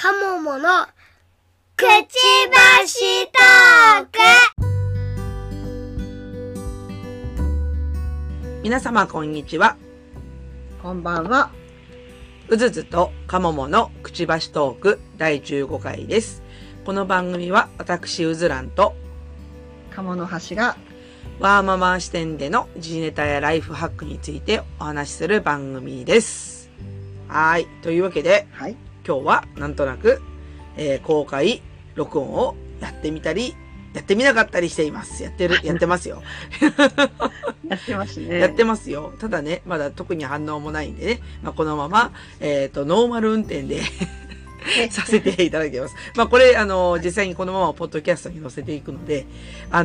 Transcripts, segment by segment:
カモモのくちばしトーク。皆様こんにちは。こんばんは。うずずとカモモのくちばしトーク第15回です。この番組は私うずらんとカモの橋がワーママ視点での時事ネタやライフハックについてお話しする番組です。はい。というわけで、はい、今日はなんとなく、公開録音をやってみたり、やってみなかったりしています。やってますよ。やってますね。やってますよ。ただね、まだ特に反応もないんでね、まあ、このまま、ノーマル運転でさせていただきます。まあ、これ、実際にこのままポッドキャストに載せていくので、ま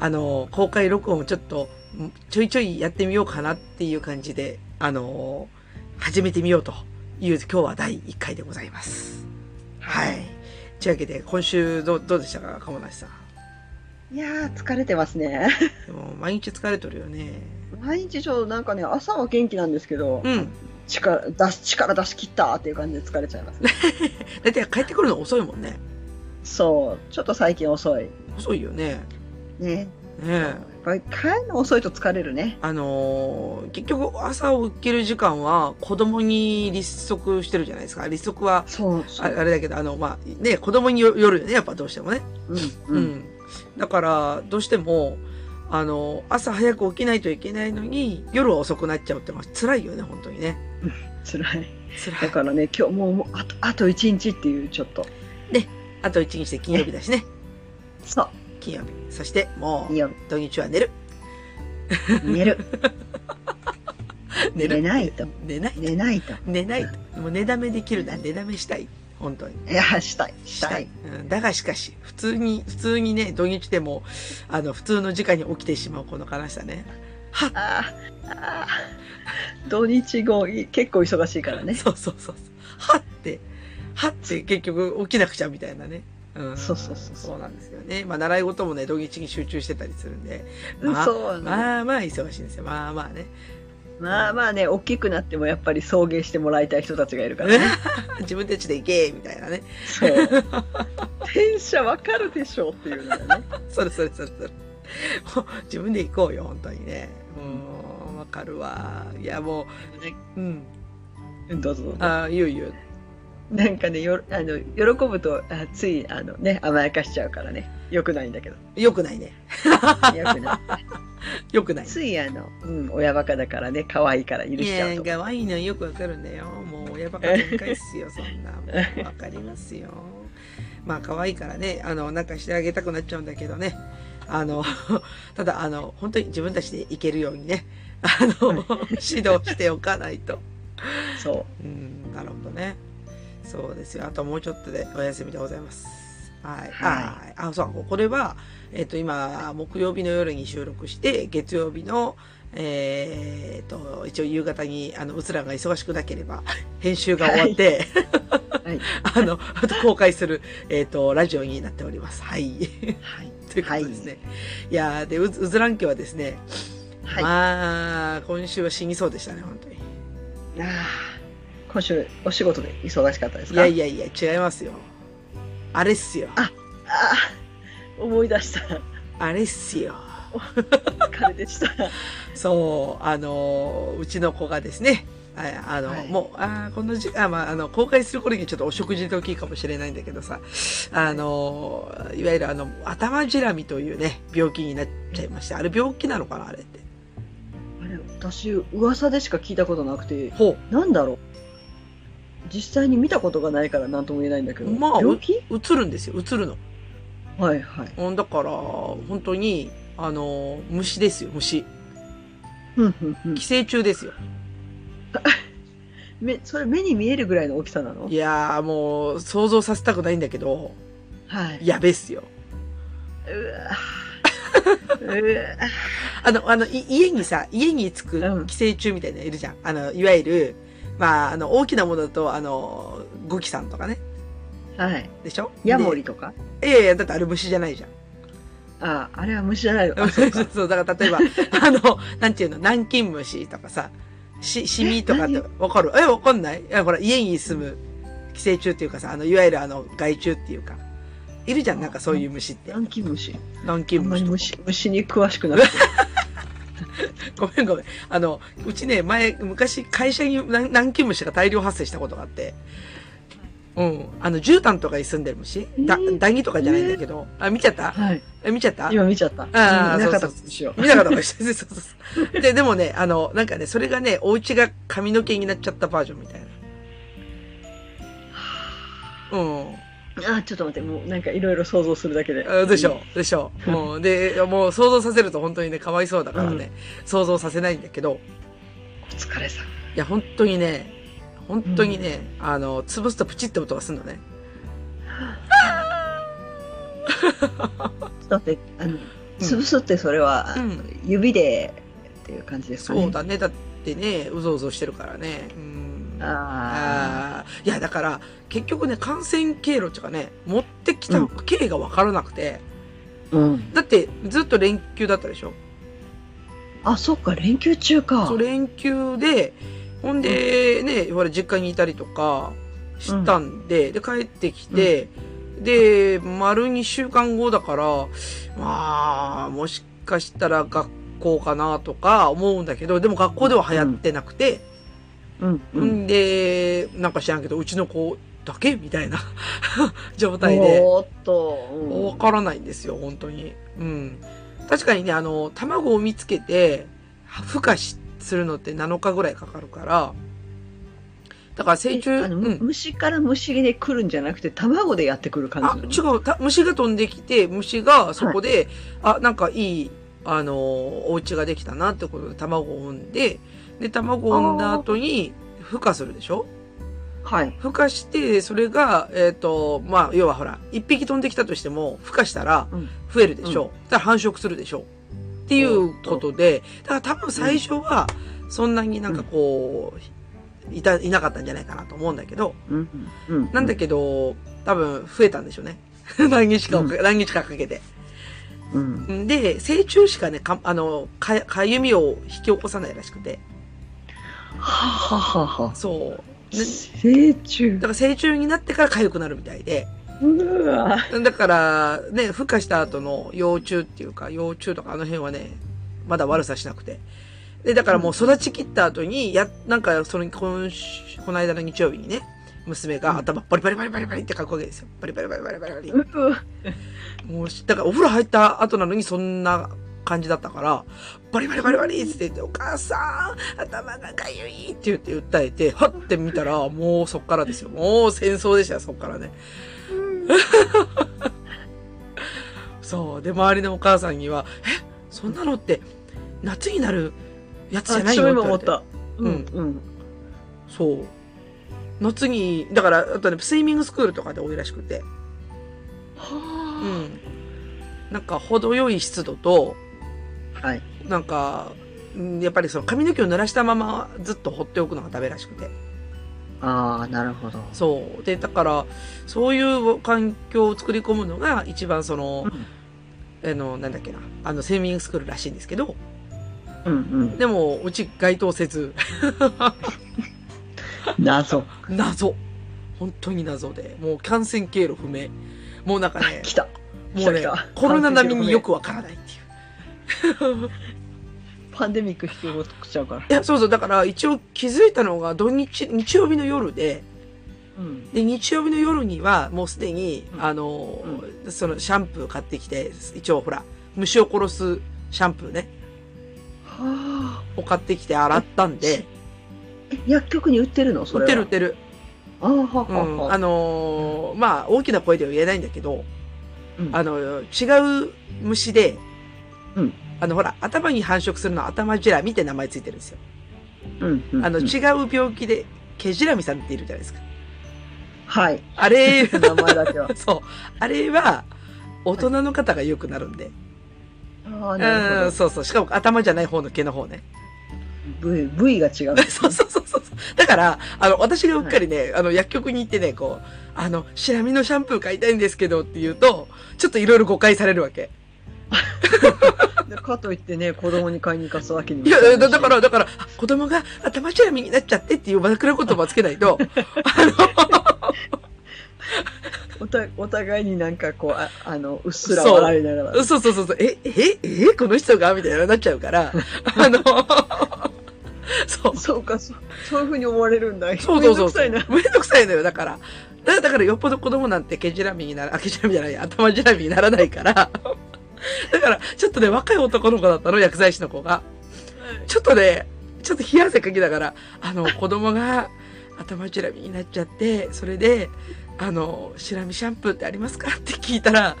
あ、公開録音をちょっとちょいちょいやってみようかなっていう感じで、始めてみようという今日は第1回でございます。はい。というわけで、今週どうでしたか、鴨梨さん。いやー、疲れてますね。でも毎日疲れとるよね。毎日ちょっとなんかね、朝は元気なんですけど、うん。力出し切ったっていう感じで疲れちゃいますね。だって帰ってくるの遅いもんね。そう。ちょっと最近遅い。遅いよね。ねえ。やっぱり帰るの遅いと疲れるね。結局朝起きる時間は子供に立足してるじゃないですか。立足は、そうあれだけど、まあ、ね、子供によるよね、やっぱどうしてもね。うん。うん。だから、どうしても、朝早く起きないといけないのに、夜は遅くなっちゃうって、まあ、辛いよね、本当にね。辛い。だからね、今日もうあと1日っていう、ちょっと。ね、あと1日で金曜日だしね。そう。金曜日。そしてもう土日は寝る寝ないともう寝だめできるなら寝だめしたい、本当に。いや、したい、うん、だがしかし普通にね、土日でも普通の時間に起きてしまうこの悲しさね。はっ、あ土日後結構忙しいからね。そうはって結局起きなくちゃみたいなね。うん、そうなんですよね。まあ、習い事もね、土日に集中してたりするんで、まあ、そうね、まあ忙しいんですよ。まあね、大きくなってもやっぱり送迎してもらいたい人たちがいるからね。自分たちで行けみたいなね。そう。電車わかるでしょうっていうのがね。それ。自分で行こうよ、本当にね。うん、わかるわ。いや、もう、うん。どうぞ。あ、言う。なんかね、喜ぶとついね、甘やかしちゃうからね。よくないんだけど。よくないね。よくない。つい親バカだからね、可愛いから許しちゃうと。いや、可愛いのよくわかるんだよ。もう親バカ限界っすよ、そんな。もうわかりますよ。まあ可愛いからね、なんかしてあげたくなっちゃうんだけどね。ただ本当に自分たちで行けるようにね、指導しておかないと。そう。うん、なるほどね。そうですよ。あともうちょっとでお休みでございます。はい。はい。あ、そう。これは、今、木曜日の夜に収録して、月曜日の、一応夕方に、うつらが忙しくなければ、編集が終わって、はい、公開する、ラジオになっております。はい。はい。ということですね。はい、いやー、で、うずらん家はですね、はい、まあ、今週は死にそうでしたね、本当に。今週お仕事で忙しかったですか？いや違いますよ。あれっすよ。あ、思い出した。あれっすよ。疲れでした。そう、うちの子がですね、はい、もうこの時間、まあ公開する頃にちょっとお食事時かもしれないんだけどさ、いわゆる頭じらみというね、病気になっちゃいまして、あれ病気なのかな、あれって。あれ私噂でしか聞いたことなくて、なんだろう。実際に見たことがないから何とも言えないんだけど、まあ、病気？うつるんですよ、うつるの。はいはい。だから、本当に、虫ですよ、虫。寄生虫ですよ。それ目に見えるぐらいの大きさなの？いやー、もう、想像させたくないんだけど、はい。やべっすよ。家につく寄生虫みたいなのいるじゃん。いわゆる、まあ、大きなものだと、ゴキさんとかね。はい。でしょ？ヤモリとか？いや、だってあれ虫じゃないじゃん。あれは虫じゃないの。そう、だから例えば、なんていうの、南京虫とかさ、シミとかって、わかる？わかんない？ほら、家に住む寄生虫っていうかさ、いわゆる害虫っていうかいるじゃん、なんかそういう虫って。南京虫。南京虫。あんまり虫に詳しくなくて。ごめんごめん。うちね、昔会社に南京虫が大量発生したことがあって。うん。絨毯とかに住んでる虫、ダニとかじゃないんだけど。あ、見ちゃった、はい、見ちゃった今見ちゃった。ああ、見なかったことしよう。見なかったことしよう。そうそうそう。でもね、なんかね、それがね、お家が髪の毛になっちゃったバージョンみたいな。うん。あ、ちょっと待って、もうなんかいろいろ想像するだけで。でしょ、でしょ。もう、で、もう想像させると本当にね、かわいそうだからね、うん、想像させないんだけど。お疲れさん。いや、本当にね、うん、潰すとプチって音がするのね。だって、潰すってそれは、うん、指でっていう感じですかね。そうだね。だってね、うぞうぞしてるからね。うん、いやだから結局ね、感染経路とかね、持ってきた経緯が分からなくて、うん、だってずっと連休だったでしょ。あ、そっか、連休中か。そう、連休で、ほんでね、ほら実家にいたりとかしたんで、うん、で帰ってきて、うん、で丸2週間後だから、まあもしかしたら学校かなとか思うんだけど、でも学校では流行ってなくて。うんうん、で、なんか知らんけど、うちの子だけみたいな状態で。わからないんですよ、本当に。うん。確かにね、卵を見つけて、孵化するのって7日ぐらいかかるから、だから成虫、うん、虫から虫で来るんじゃなくて、卵でやってくる感じなの？あ、違う。虫が飛んできて、虫がそこで、はい、あ、なんかいい、お家ができたなってことで卵を産んで、で、卵を産んだ後に、孵化するでしょ？はい。孵化して、それが、まあ、要はほら、一匹飛んできたとしても、孵化したら、増えるでしょ？うん、だから繁殖するでしょ？っていうことで、だから多分最初は、そんなになんかこう、いなかったんじゃないかなと思うんだけど、なんだけど、多分増えたんでしょうね。何日かかけて。うん、で、成虫しかね、かゆみを引き起こさないらしくて。はははは。そう。ね、成虫。だから成虫になってから痒くなるみたいで。うわ。だから、ね、孵化した後の幼虫っていうか、幼虫とかあの辺はね、まだ悪さしなくて。で、だからもう育ちきった後に、なんか、この間の日曜日にね、娘が頭バリバリバリバリバリって書くわけですよ。バリバリバリバリバリバリ。もう、だからお風呂入った後なのにそんな感じだったから、バリバリバリバリって言って、お母さん、頭がかゆいって言って訴えて、はって見たら、もうそっからですよ。もう戦争でしたよ、そっからね。そう。で、周りのお母さんには、え、そんなのって夏になるやつじゃないの？って思った。うん、うん。そう。夏に、だから、あとね、スイミングスクールとかで多いらしくて。はうん。なんか、程よい湿度と、はい。なんか、やっぱりその髪の毛を濡らしたままずっと放っておくのがダメらしくて。ああ、なるほど。そう。で、だから、そういう環境を作り込むのが一番その、うん、なんだっけな、スイミングスクールらしいんですけど、うんうん。でも、うち該当せず、謎。本当に謎で。もう感染経路不明。もうなんかね。来た。もうね、コロナ並みによくわからないっていう。パンデミック必要を作っちゃうから。いや、そうそう。だから一応気づいたのが日曜日の夜で、うん、で、日曜日の夜にはもうすでに、うん、そのシャンプー買ってきて、一応ほら、虫を殺すシャンプーね。はぁ。を買ってきて洗ったんで、薬局に売ってるの？それは。売ってる。ああ、ははは。まあ、大きな声では言えないんだけど、うん、違う虫で、うん、ほら、頭に繁殖するのは頭ジラミって名前ついてるんですよ。うんうん、違う病気で、毛ジラミさんっているじゃないですか。はい。あれ、名前だけは。そう。あれは、大人の方が良くなるんで。はい、ああ、なるほど。そうそう。しかも頭じゃない方の毛の方ね。部位が違う。そう。だから、私がうっかりね、はい、薬局に行ってね、こう、シラミのシャンプー買いたいんですけどって言うと、ちょっといろいろ誤解されるわけ。かといってね、子供に買いに行かすわけにもいかないし。いや、だから、子供が頭シラミになっちゃってっていう枕言葉つけないと、お互いになんかこう、うっすら笑いながら。そう。え、この人がみたいになっちゃうから、そういうふうに思われるんだ。そう。めんどくさいのよ、だから。だからよっぽど子供なんて頭じらみにならないから。だから、ちょっとね、若い男の子だったの、薬剤師の子が。ちょっと冷や汗かきだから、子供が頭じらみになっちゃって、それで、シラミシャンプーってありますかって聞いたら、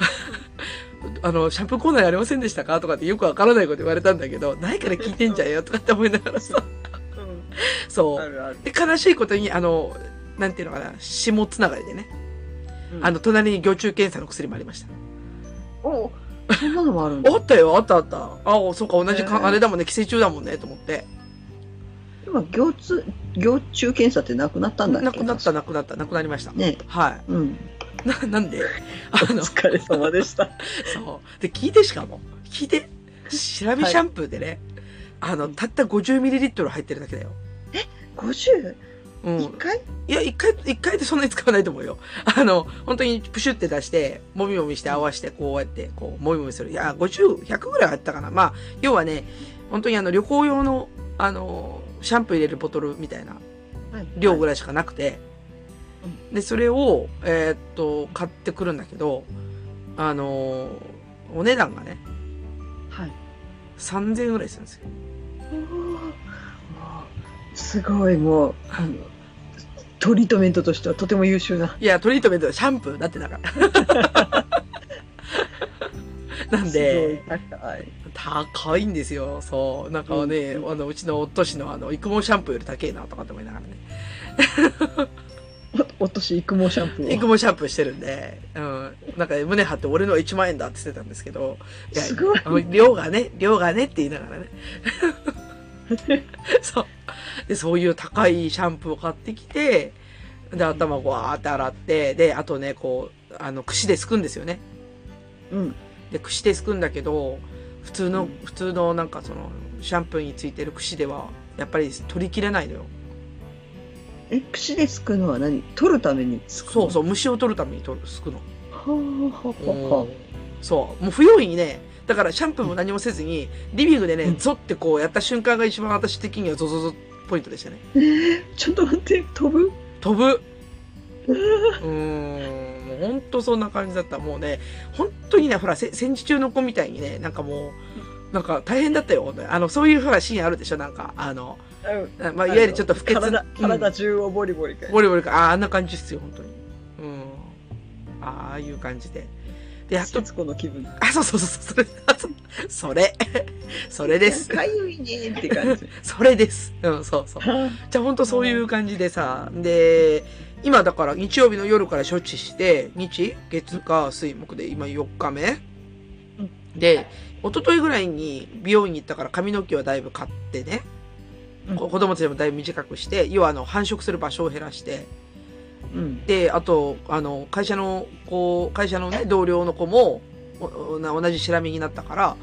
シャンプーコーナーにありませんでしたかとかってよくわからないこと言われたんだけど、ないから聞いてんじゃんよとかって思いながらさ。そう。で、悲しいことに、なんていうのかな、下つながりでね。隣に魚虫検査の薬もありました。お、そんなのもあるんだ。あった。あ、そうか、同じか、あれだもんね、寄生虫だもんね、と思って。今、魚虫検査ってなくなったんだっけ？なくなりました。ね。はい。うん。なんで、お疲れ様でした。そう。で、聞いて、シラミシャンプーでね、たった 50ml 入ってるだけだよ。え？ 50？ うん。1回？いや、1回ってそんなに使わないと思うよ。本当にプシュって出して、もみもみして合わして、こうやって、こう、もみもみする。いや、50、100ぐらいあったかな。まあ、要はね、本当に旅行用の、シャンプー入れるボトルみたいな量ぐらいしかなくて、で、それを、買ってくるんだけど、お値段がね、3000円ぐらいするんですよ。すごい、もう、トリートメントとしてはとても優秀な。いや、トリートメントはシャンプーだってだから。なんで、高いんですよ。そう。なんかね、うちのおとしの育毛シャンプーより高いなとかって思いながらね。おとし育毛シャンプー。育毛シャンプーしてるんで、なんか胸張って俺の1万円だってしてたんですけど、すごい。量がねって言いながらね。そう。で、そういう高いシャンプーを買ってきて、で、頭をわーって洗って、で、あとね、こう、櫛ですくんですよね。うん。で、櫛ですくんだけど、普通のなんかその、シャンプーについてる櫛では、やっぱり取りきれないのよ。え、櫛ですくうのは何？取るためにすくうの？そう、虫を取るためにすくうの。はぁ。そう、もう不用意にね、だからシャンプーも何もせずに、リビングでね、ゾってこうやった瞬間が一番私的にはゾポイントでしたね。ちょっと待って、飛ぶ。もうほんとそんな感じだった。もうね、ほんとにね、ほら、戦時中の子みたいにね、なんかもう、なんか大変だったよ。そういうほらシーンあるでしょ、なんか、まあ、いわゆるちょっと不潔な。体中をボリボリか。あんな感じっすよ、ほんとに。ああいう感じで。で、やっと。この気分。あ、そう。それです。かゆいねって感じ。それです。そう。じゃあほんとそういう感じでさ、で、今だから日曜日の夜から処置して、月火水木で今4日目。で、一昨日ぐらいに美容院に行ったから髪の毛はだいぶ買ってね、子供たちもだいぶ短くして、要は繁殖する場所を減らして、で、あと、会社のね、同僚の子も、同じシラミになったから、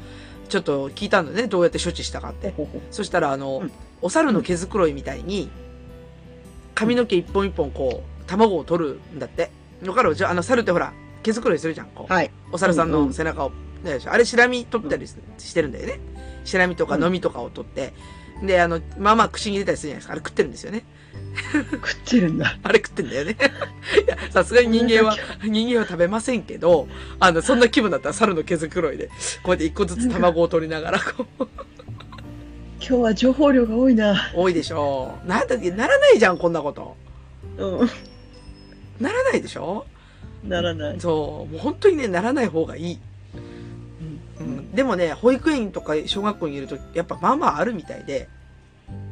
ちょっと聞いたんだね、どうやって処置したかって。そしたら、お猿の毛づくろいみたいに、髪の毛一本一本こう、卵を取るんだって。わかる？じゃあ、猿ってほら、毛づくろいするじゃん、こう。はい。お猿さんの背中を、あれ、シラミ取ったりしてるんだよね。シラミとかノミとかを取って、で、まあまあ、口に入れたりするじゃないですか。あれ食ってるんですよね。食ってるんだ。あれ食ってんだよね。いや、さすがに人間は食べませんけど、そんな気分だったら猿の毛づくろいで、こうやって一個ずつ卵を取りながら、こう。今日は情報量が多いな。多いでしょ。ならないじゃん、こんなこと。ならないでしょ？ならない。そう。もう本当にね、ならない方がいい。でもね、保育園とか小学校にいると、やっぱまあまああるみたいで。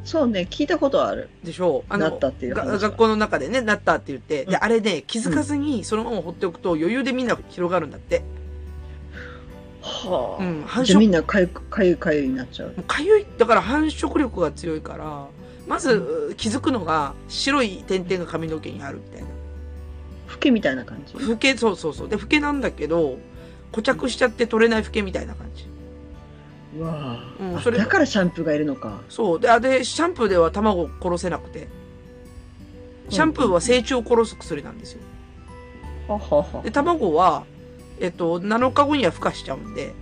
そうね、聞いたことある。でしょう。なったっていう。学校の中でね、なったって言って。で、あれね、気づかずにそのまま放っておくと余裕でみんな広がるんだって。はあ。繁殖。じゃみんなかゆいになっちゃう。かゆい。だから繁殖力が強いから、まず気づくのが白い点々が髪の毛にあるみたいな。フケみたいな感じ。フケ、そう。で、フケなんだけど、固着しちゃって取れないフケみたいな感じ。わあ。それだからシャンプーがいるのか。そう。で、シャンプーでは卵を殺せなくて。シャンプーは成虫を殺す薬なんですよ。で、卵は、7日後には孵化しちゃうんで、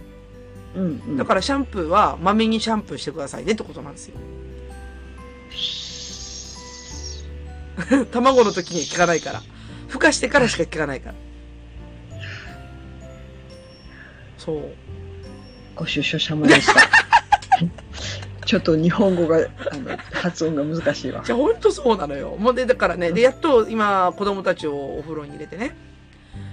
うんうん、だからシャンプーはまめにシャンプーしてくださいねってことなんですよ。卵の時には効かないから。孵化してからしか効かないから。そう。ご出所様でした。ちょっと日本語が、発音が難しいわ。じゃあほんとそうなのよ。もうで、だからね、で、やっと今、子供たちをお風呂に入れてね。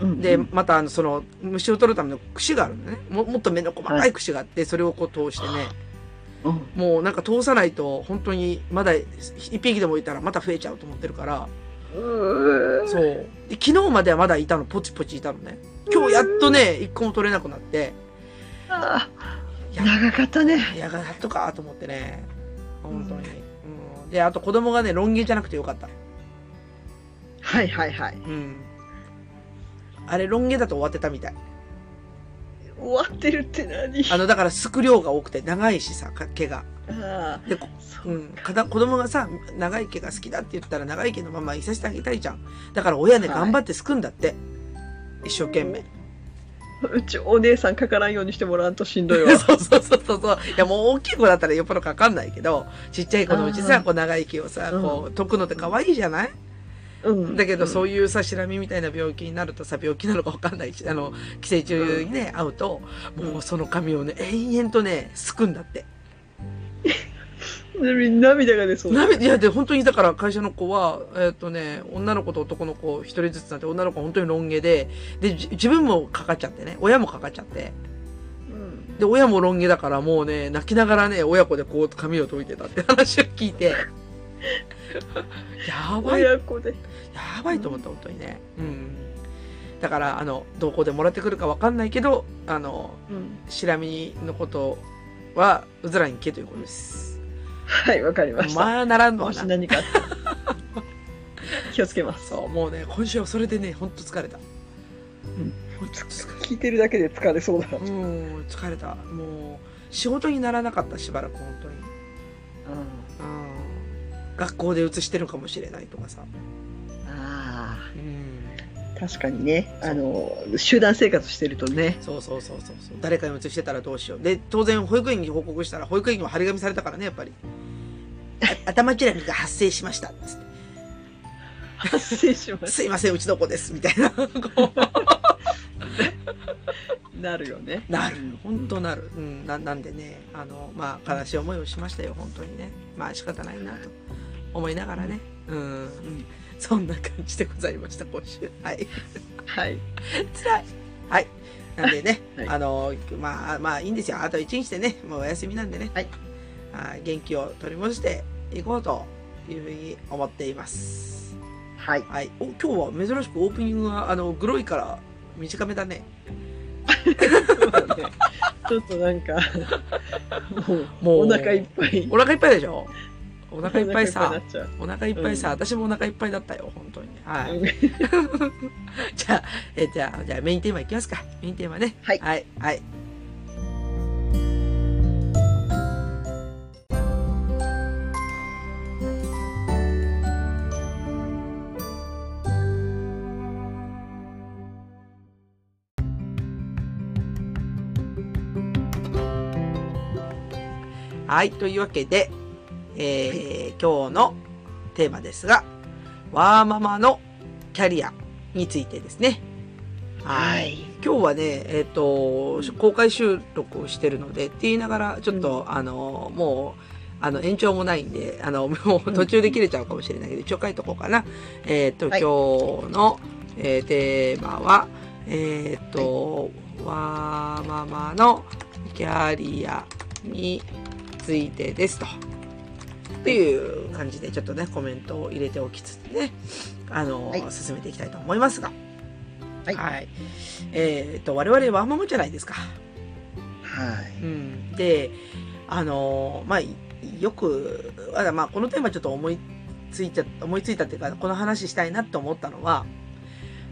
うんうん、で、また、その、虫を取るための櫛があるんだね。もっと目の細かい櫛があって、それをこう通してね。うん、もうなんか通さないと、本当に、まだ一匹でもいたらまた増えちゃうと思ってるから。そう。で、昨日まではまだいたの、ポチポチいたのね。今日やっとね、一個も取れなくなって。ああ。長かったね。やがとかと思ってね。本当に。うん。で、あと子供がね、ロン毛じゃなくてよかった。はいはいはい。うん。あれ、ロン毛だと終わってたみたい。終わってるって何？だからすく量が多くて長いしさ、毛が。ああ。で、うん。子供がさ、長い毛が好きだって言ったら長い毛のままいさせてあげたいじゃん。だから親ね、頑張ってすくんだって。はい、一生懸命。うちお姉さんかからんようにしてもらうとしんどいわ。そうそうそうそう。いや、もう大きい子だったらよっぽどかかんないけど、ちっちゃい子のうちさ、こう長い毛をさ、こう、解くのって可愛いじゃない？うん。だけど、そういうさ、シラミみたいな病気になるとさ、病気なのかわかんないし、寄生虫にね、会うと、もうその髪をね、延々とね、すくんだって。涙が出そう。いや、で、本当にだから会社の子は、女の子と男の子一人ずつなんて、女の子は本当にロン毛で、自分もかかっちゃってね、親もかかっちゃって。うん、で、親もロン毛だからもうね、泣きながらね、親子でこう髪を解いてたって話を聞いて。やばい。親子で。やばいと思った、本当にね。うん。だから、どこでもらってくるかわかんないけど、シラミのことは、うずらに行けということです。はい、わかりました。まあ、ならんのはな。何かあった。気をつけます。そう、もうね、今週はそれでね、ほんと疲れた。うん。聞いてるだけで疲れそうだな。うん、疲れた。もう、仕事にならなかった、しばらく、ほんとに。うん。学校で移してるかもしれないとかさ。ああ。うん。確かにね、集団生活してるとね。そうそうそうそう。誰かに移してたらどうしよう。で、当然、保育園に報告したら、保育園にも張り紙されたからね、やっぱり。頭チラミが発生しました。発生しました。すいません、うちの子です。みたいな。なるよね。なる。本当なる。うん。なんでね、まあ、悲しい思いをしましたよ、本当にね。まあ、仕方ないなと思いながらね。うん。そんな感じでございました、今週。はい。はい。つらい。はい。なんでね、はい、まあ、いいんですよ。あと1日でね、もうお休みなんでね。はい。元気を取り戻していこうというふうに思っています。はい。はい。お、今日は珍しくオープニングが、グロいから短めだね。そうね。ちょっとなんか、もうお腹いっぱい。お腹いっぱいでしょ？お腹いっぱいさ。お腹いっぱいさ。私もお腹いっぱいだったよ、本当に。はい。じゃあメインテーマいきますか。メインテーマね。はい。はい。はい。はい、というわけで、今日のテーマですが、ワーママのキャリアについてですね。はい。今日はね、公開収録をしてるので、って言いながら、ちょっと、もう、延長もないんで、もう途中で切れちゃうかもしれないけど、一応書いとこうかな。今日の、テーマは、ワーママのキャリアについてですという感じでちょっとねコメントを入れておきつつね進めていきたいと思いますが、はい、はい、我々ワーママじゃないですか。はい、うん、でまあよくまあこのテーマちょっと思いついたっていうかこの話したいなって思ったのは、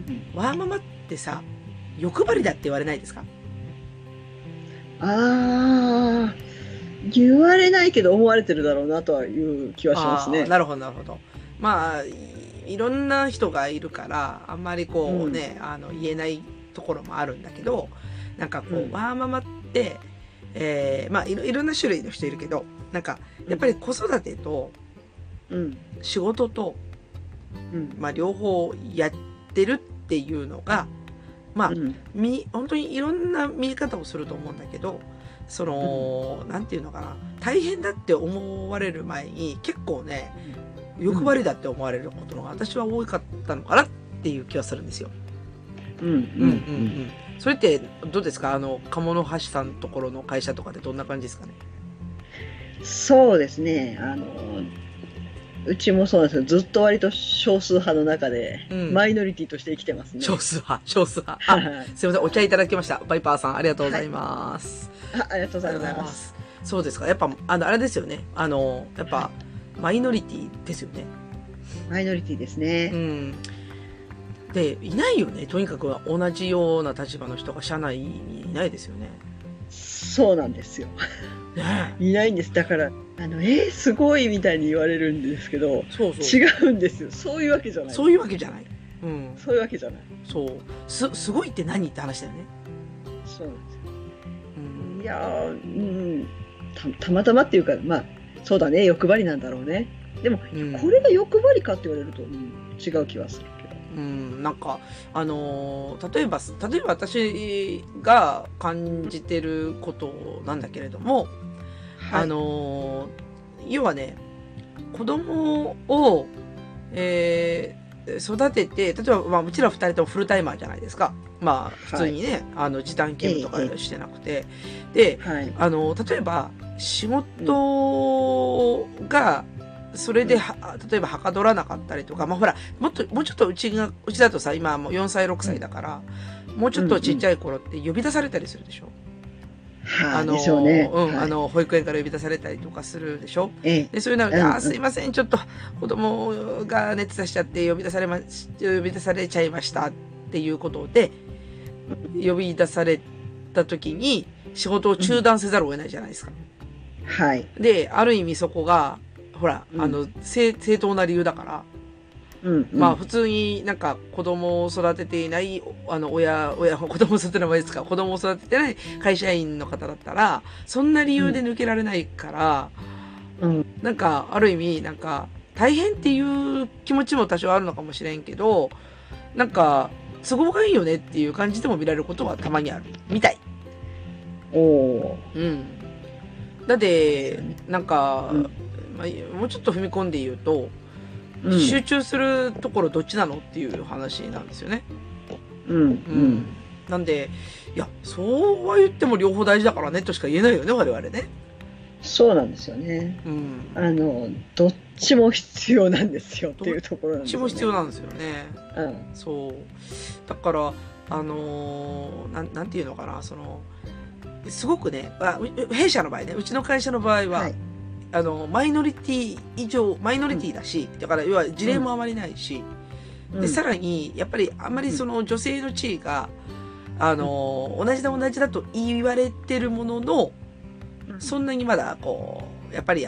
うん、ワーママってさ欲張りだって言われないですか？ああ。言われないけど思われてるだろうなとはいう気はしますね。なるほどなるほど。まあいろんな人がいるからあんまりこうね、言えないところもあるんだけど、なんかこう、ワーママって、まあいろんな種類の人いるけど、なんかやっぱり子育てと仕事と、まあ両方やってるっていうのが、まあ、本当にいろんな見え方をすると思うんだけど、その、なんていうのかな、大変だって思われる前に結構ね、欲張りだって思われることのが私は多かったのかなっていう気がするんですよ。それってどうですか、鴨の橋さんのところの会社とかってどんな感じですかね。そうですね、うちもそうなんですけど、ずっと割と少数派の中で、マイノリティとして生きてますね。少数派。あ、すいません、お茶いただきました。バイパーさん、ありがとうございます。はい、ありがとうございます。そうですか。やっぱ、あれですよね。やっぱ、マイノリティですよね。マイノリティですね。で、いないよね。とにかく同じような立場の人が社内にいないですよね。そうなんですよ。いないんです。だから、すごいみたいに言われるんですけど、違うんですよ。そういうわけじゃない。そういうわけじゃない。すごいって何って話だよね。そうなんですよ。いや、たまたまっていうか、まあ、そうだね、欲張りなんだろうね。でも、これが欲張りかって言われると、違う気はするけど。なんか、例えば私が感じてることなんだけれども、要はね、子供を、育てて、例えば、まあ、うちら2人ともフルタイマーじゃないですか。まあ、普通にね、時短勤務とかしてなくて。で、例えば、仕事が、それで、例えば、はかどらなかったりとか、まあ、ほら、もうちょっとうちだとさ、今もう4歳、6歳だから、もうちょっとちっちゃい頃って呼び出されたりするでしょ。保育園から呼び出されたりとかするでしょ。で、そういうのが、すいません、ちょっと子供が熱出しちゃって呼び出されちゃいましたっていうことで、呼び出された時に仕事を中断せざるを得ないじゃないですか。で、ある意味そこが、ほら、正当な理由だから、まあ普通になんか子供を育てていない、子供を育てないですか、子供を育ててない会社員の方だったら、そんな理由で抜けられないから、なんかある意味、なんか大変っていう気持ちも多少あるのかもしれんけど、なんか都合がいいよねっていう感じでも見られることはたまにあるみたい。だって、なんか、もうちょっと踏み込んで言うと、集中するところどっちなのっていう話なんですよね。なんで、いや、そうは言っても両方大事だからねとしか言えないよね、我々ね。そうなんですよね。どっちも必要なんですよっていうところなんですよね。どっちも必要なんですよね。そう。だから、なんていうのかな、すごくね、弊社の場合ね、うちの会社の場合は、マイノリティだし、だから要は事例もあまりないし、で、さらに、やっぱりあんまりその女性の地位が、同じだと言われてるものの、そんなにまだ、こう、やっぱり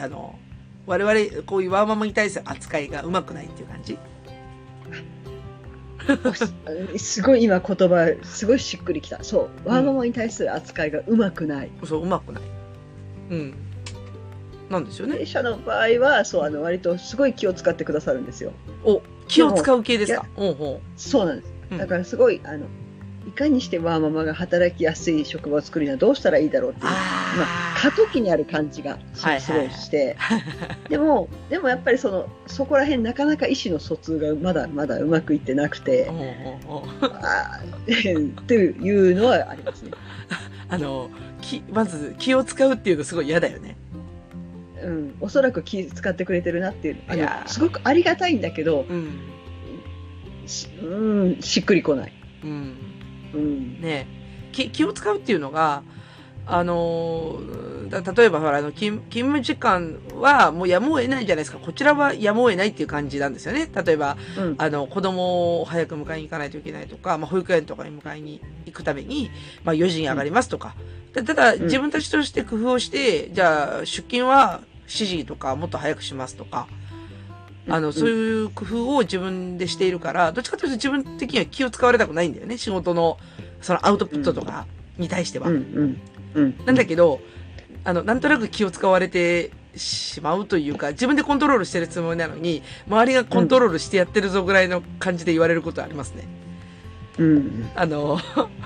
我々、こういうワーママに対する扱いがうまくないっていう感じ。すごい今言葉、すごいしっくりきた。そう、ワーママに対する扱いがうまくない。そう、うまくない。なんですよね。弊社の場合は、そう、割とすごい気を使ってくださるんですよ。気を使う系ですか。そうなんです。だからすごい、いかにしてワーママが働きやすい職場を作るにはどうしたらいいだろうっていう、過渡期にある感じがすごいして、でもやっぱりそこら辺なかなか意思の疎通がまだうまくいってなくて、っていうのはありますね。まず気を使うっていうのすごい嫌だよね。おそらく気使ってくれてるなっていう、すごくありがたいんだけど、しっくりこない。ね、気を使うっていうのが、例えばほら勤務時間はもうやむを得ないじゃないですか。こちらはやむを得ないっていう感じなんですよね。例えば、子供を早く迎えに行かないといけないとか、まあ、保育園とかに迎えに行くために、まあ、4時に上がりますとか。ただ、自分たちとして工夫をして、じゃあ、出勤は7時とか、もっと早くしますとか、そういう工夫を自分でしているから、どっちかというと自分的には気を使われたくないんだよね。仕事の、そのアウトプットとかに対しては。なんだけど、なんとなく気を使われてしまうというか、自分でコントロールしてるつもりなのに、周りがコントロールしてやってるぞぐらいの感じで言われることはありますね。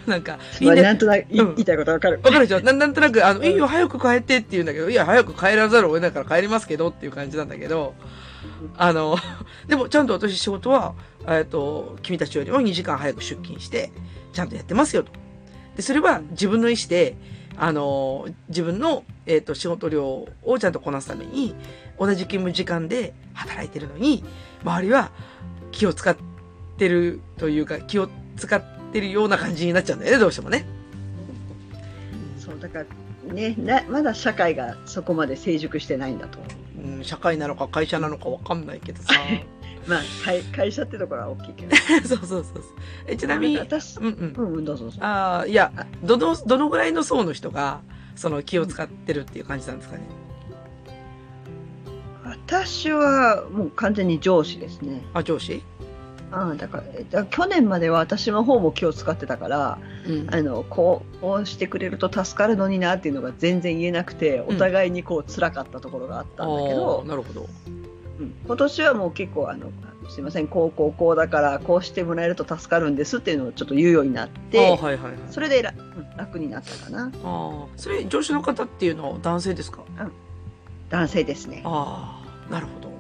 なんか、みんな。なんとなく、言いたいことわかる。わかるでしょ？なんとなく、いいよ、早く帰ってって言うんだけど、いや、早く帰らざるを得ないから帰りますけどっていう感じなんだけど、でも、ちゃんと私仕事は、君たちよりも2時間早く出勤して、ちゃんとやってますよと。で、それは自分の意思で、自分の、仕事量をちゃんとこなすために、同じ勤務時間で働いてるのに、周りは気を使ってるというか、気を使ってるような感じになっちゃうんだよね、どうしてもね。そう、だからね、まだ社会がそこまで成熟してないんだと。社会なのか会社なのかわかんないけどさ。まあ、会社ってところは大きいけど。そう。ちなみに、私、どうぞ。いや、どのぐらいの層の人が、気を使ってるっていう感じなんですかね。私は、もう完全に上司ですね。上司？だから去年までは私の方も気を使ってたから、こうしてくれると助かるのになっていうのが全然言えなくて、お互いにこう辛かったところがあったんだけど、なるほど。今年はもう結構すいません、こうだからこうしてもらえると助かるんですっていうのをちょっと言うようになって、それで楽になったかな。それ上司の方っていうのは男性ですか？男性ですね。なるほど。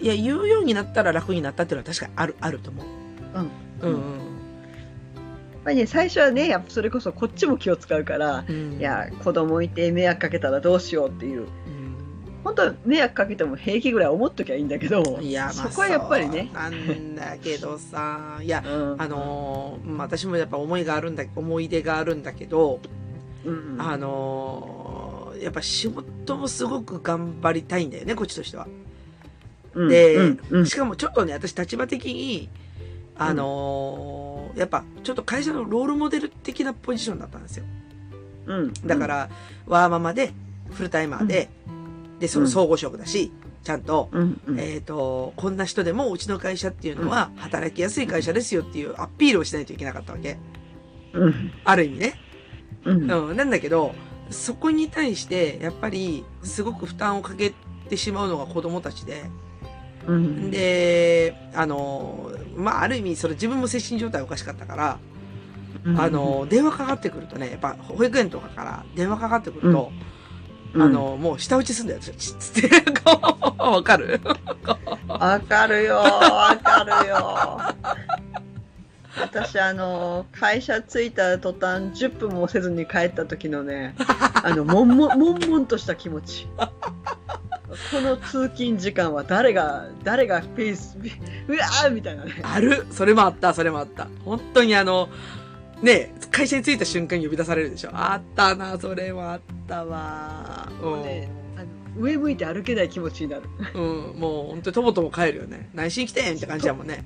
いや、言うようになったら楽になったっていうのは確かにあると思う。まあね、最初はね、やっぱそれこそこっちも気を使うから、いや、子供いて迷惑かけたらどうしようっていう。本当は迷惑かけても平気ぐらい思っときゃいいんだけど、いや、まあ、そこはやっぱりね。なんだけどさ、いや、私もやっぱ思い出があるんだけど、やっぱ仕事もすごく頑張りたいんだよね、こっちとしては。で、しかもちょっとね、私立場的に、やっぱちょっと会社のロールモデル的なポジションだったんですよ。だから、ワーママで、フルタイマーで、で、その総合職だし、ちゃんと、こんな人でもうちの会社っていうのは働きやすい会社ですよっていうアピールをしないといけなかったわけ。ある意味ね。なんだけど、そこに対して、やっぱり、すごく負担をかけてしまうのが子供たちで、で、ある意味、自分も精神状態おかしかったから、電話かかってくるとね、やっぱ、保育園とかから電話かかってくると、もう、舌打ちすんだよ、つって、わかる？わかるよ、わかるよ。私、会社着いた途端、10分もせずに帰った時のね、悶々とした気持ち。この通勤時間は誰がペース、うわーみたいなね。ある。それもあった。本当にね、会社に着いた瞬間に呼び出されるでしょ。あったな、それはあったわ。もうね、上向いて歩けない気持ちになる。もう本当にとぼとぼ帰るよね。内心来てんって感じだもんね。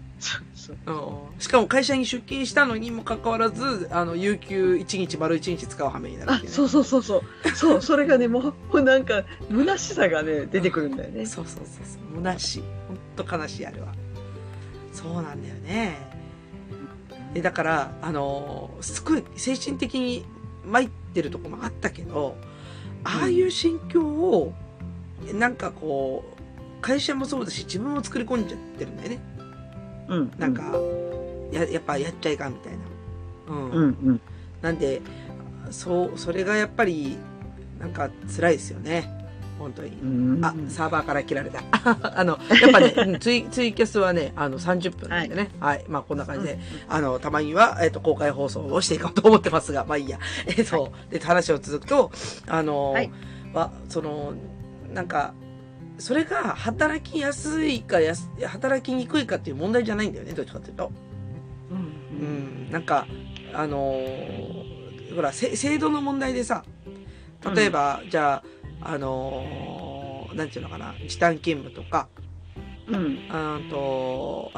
しかも会社に出勤したのにもかかわらず、有給丸一日使う羽目になるっていうね。そう、それがね、もうなんか、虚しさがね、出てくるんだよね。そう、虚しい。ほんと悲しい、あれは。そうなんだよね。で、だから、すごい精神的に参ってるとこもあったけど、ああいう心境を、なんかこう、会社もそうだし、自分も作り込んじゃってるんだよね。なんか、やっぱやっちゃいかんみたいな。なんで、それがやっぱり、なんか辛いですよね。本当に。サーバーから切られた。やっぱね、ツイキャスはね、30分なんでね。はい。まあ、こんな感じで、たまには、公開放送をしていこうと思ってますが、まあいいや。で、話を続くと、なんか、それが働きやすいか働きにくいかっていう問題じゃないんだよね、どっちかっていうと。なんか、ほら、制度の問題でさ、例えば、じゃあ、なんていうのかな、時短勤務とか、あとお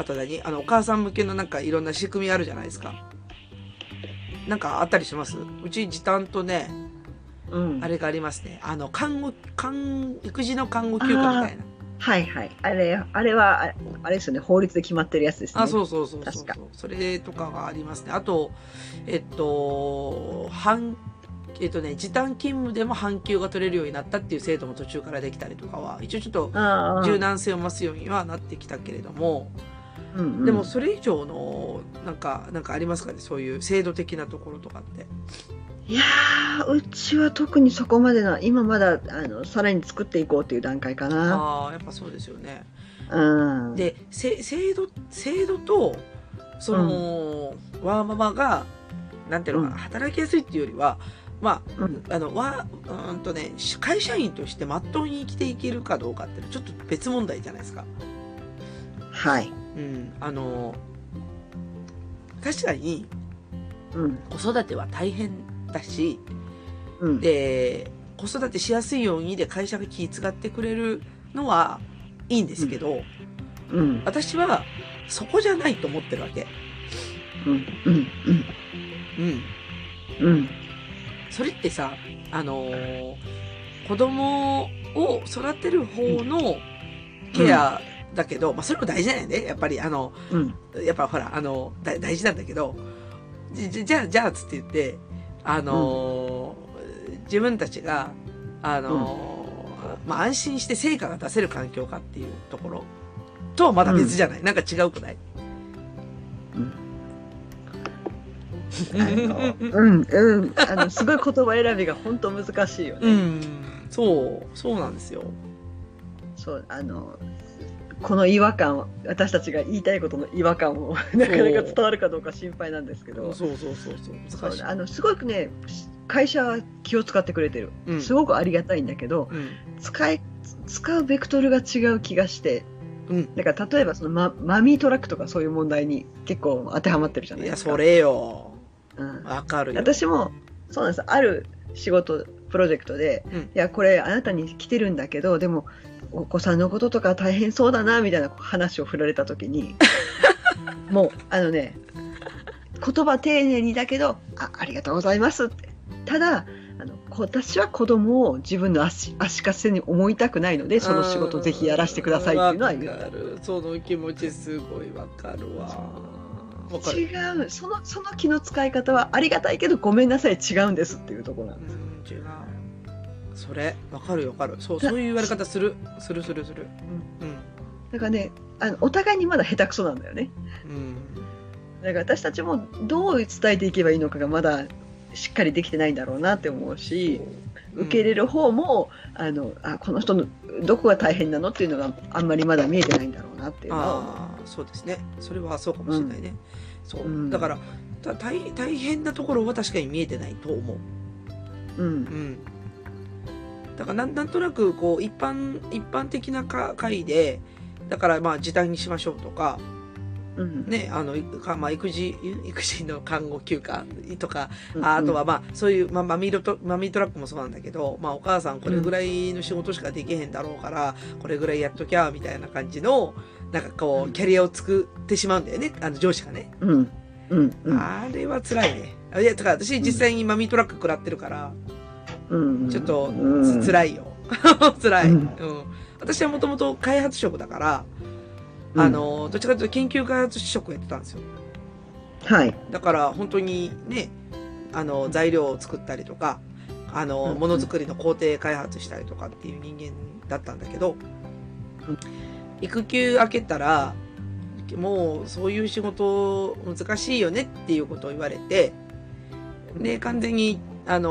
母さん向けのなんかいろんな仕組みあるじゃないですか。なんかあったりします？うち時短とね、あれがありますね。育児の看護休暇みたいな。はいはい、あれはあれですよね、法律で決まってるやつですね。あ、そうそうそうそう、確かそれとかがありますね。あと時短勤務でも半休が取れるようになったっていう制度も途中からできたりとかは、一応ちょっと柔軟性を増すようにはなってきたけれども、うんうん、でもそれ以上のなんかありますかね、そういう制度的なところとかって。いやー、うちは特にそこまでの、今まださらに作っていこうという段階かな。あ、やっぱそうですよね。うん、で制度とその、うん、ワーママがなんていうのかな、働きやすいっていうよりは、まあ、うん、会社員としてまっとうに生きていけるかどうかっていうのはちょっと別問題じゃないですか。はい。うん、確かに、うん、子育ては大変だし、うん、で子育てしやすいようにで会社が気遣ってくれるのはいいんですけど、うんうん、私はそこじゃないと思ってるわけ。うんうんうんうん、それってさ、子供を育てる方のケアだけど、まあ、それも大事なんやね、やっぱりやっぱほら大事なんだけど、じゃあつって言って自分たちがまあ、安心して成果が出せる環境かっていうところとはまだ別じゃない、うん、なんか違うくない？すごい言葉選びが本当難しいよね。うん、そうなんですよ。そうこの違和感、私たちが言いたいことの違和感をなかなか伝わるかどうか心配なんですけど、そうそう、すごくね、会社は気を使ってくれてる、うん、すごくありがたいんだけど、うん、使うベクトルが違う気がして、うん、だから例えばそのマミートラックとかそういう問題に結構当てはまってるじゃないですか。いや、それよ、うん、分かるよ。私もそうなんです。ある仕事プロジェクトで、うん、いやこれあなたに来てるんだけど、でもお子さんのこととか大変そうだなみたいな話を振られた時にもう言葉丁寧にだけど ありがとうございますって。ただ私は子供を自分の足かせに思いたくないので、その仕事をぜひやらせてくださいっていうのは言う。わかる、その気持ちすごいわかるわ。違う、その気の使い方はありがたいけどごめんなさい違うんですっていうところなんです。うん、違う、それ分かる分かる。そういう言われ方する、うんうん、だからね、お互いにまだ下手くそなんだよね。うん、だから私たちもどう伝えていけばいいのかがまだしっかりできてないんだろうなって思うし、うん、受け入れる方もこの人のどこが大変なのっていうのがあんまりまだ見えてないんだろうなっていうのは。そうですね、それはそうかもしれないね。うん、そう、うん、だから大変なところは確かに見えてないと思う。うんうん、だからなんとなくこう一般的な会で、だからまあ時短にしましょうとか、うん、ね、まあ、育児の看護休暇とか、うんうん、あとはまあそういう、まあ、マミートラックもそうなんだけど、まあ、お母さんこれぐらいの仕事しかできへんだろうから、うん、これぐらいやっときゃみたいな感じのなんかこうキャリアを作ってしまうんだよね、上司がね。うんうんうん、あれは辛いね。いや、だから私実際にマミートラック食らってるから、うん、ちょっと辛いよ。辛い、うんうん。私はもともと開発職だから、うん、どっちかというと研究開発職やってたんですよ。はい。だから本当にね、材料を作ったりとか、ものづくりの工程開発したりとかっていう人間だったんだけど、うん、育休明けたら、もうそういう仕事難しいよねっていうことを言われて、で、完全に、なん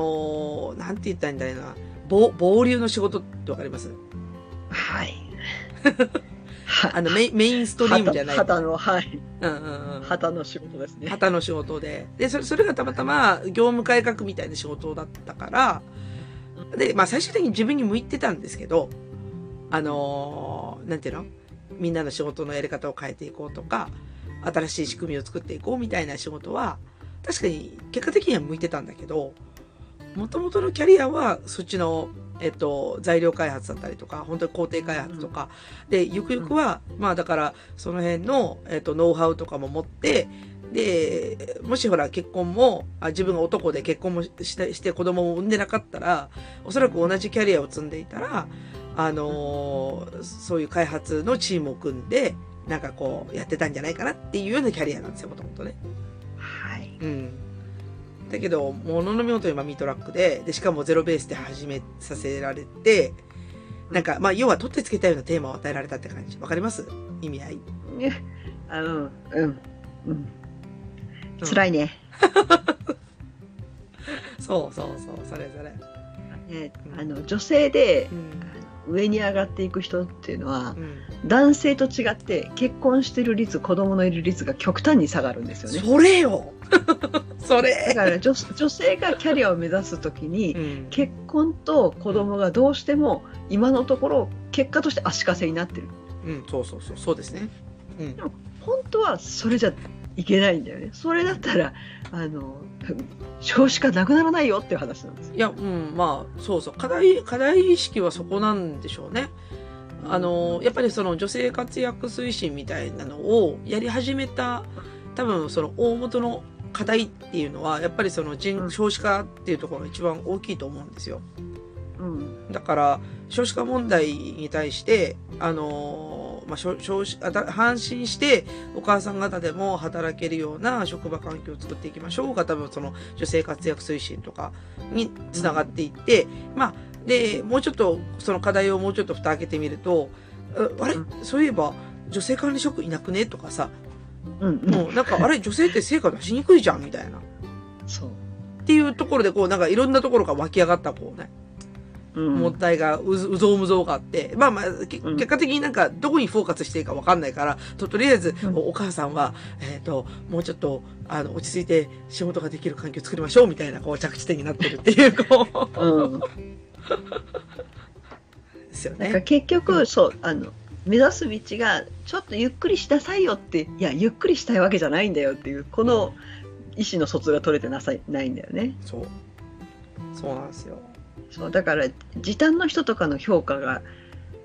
て言ったらいいんだろうな、傍流の仕事ってわかります？はい。メインストリームじゃない。旗の、はい。うんうんうん。旗の仕事ですね。旗の仕事で、それがたまたま業務改革みたいな仕事だったから、で、まあ最終的に自分に向いてたんですけど、なんていうの？みんなの仕事のやり方を変えていこうとか、新しい仕組みを作っていこうみたいな仕事は、確かに結果的には向いてたんだけど、元々のキャリアはそっちの、材料開発だったりとか、本当に工程開発とか、うん、で、ゆくゆくは、うん、まあだから、その辺の、ノウハウとかも持って、で、もしほら結婚も、自分が男で結婚もして子供を産んでなかったら、おそらく同じキャリアを積んでいたら、そういう開発のチームを組んでなんかこうやってたんじゃないかなっていうようなキャリアなんですよ、もともとね。はい。うん。だけどものの見事に今ミートラックでしかもゼロベースで始めさせられて、なんかまあ要は取ってつけたようなテーマを与えられたって感じ。わかります？意味合い。辛いね。そうそうそう、それそれ。女性で、上に上がっていく人っていうのは、男性と違って結婚してる率、子供のいる率が極端に下がるんですよね。それよ。それ。だから女性がキャリアを目指すときに、結婚と子供がどうしても今のところ結果として足かせになってる。うん、そうそうそう、そうですね。うん、でも本当はそれじゃいけないんだよね。それだったら少子化なくならないよっていう話なんです。いや、うん、まあそうそう、課題意識はそこなんでしょうね。やっぱりその女性活躍推進みたいなのをやり始めた多分その大元の課題っていうのはやっぱりその少子化っていうところが一番大きいと思うんですよ。うん、だから少子化問題に対して反省してお母さん方でも働けるような職場環境を作っていきましょうが多分その女性活躍推進とかにつながっていって、まあでもうちょっとその課題をもうちょっと蓋開けてみると、あれそういえば女性管理職いなくねとかさ、もうなんかあれ女性って成果出しにくいじゃんみたいな、そうっていうところでこうなんかいろんなところが湧き上がったこうね。問題がうぞうむぞうがあって、結果的になんかどこにフォーカスしていいか分かんないから、とりあえずお母さんは、もうちょっと落ち着いて仕事ができる環境を作りましょうみたいなこう着地点になってるっていうこう、ですよね。なんか結局、そう目指す道がちょっとゆっくりしなさいよっていやゆっくりしたいわけじゃないんだよっていうこの意思の疎通が取れてないんだよね。そうなんですよ。そうだから時短の人とかの評価が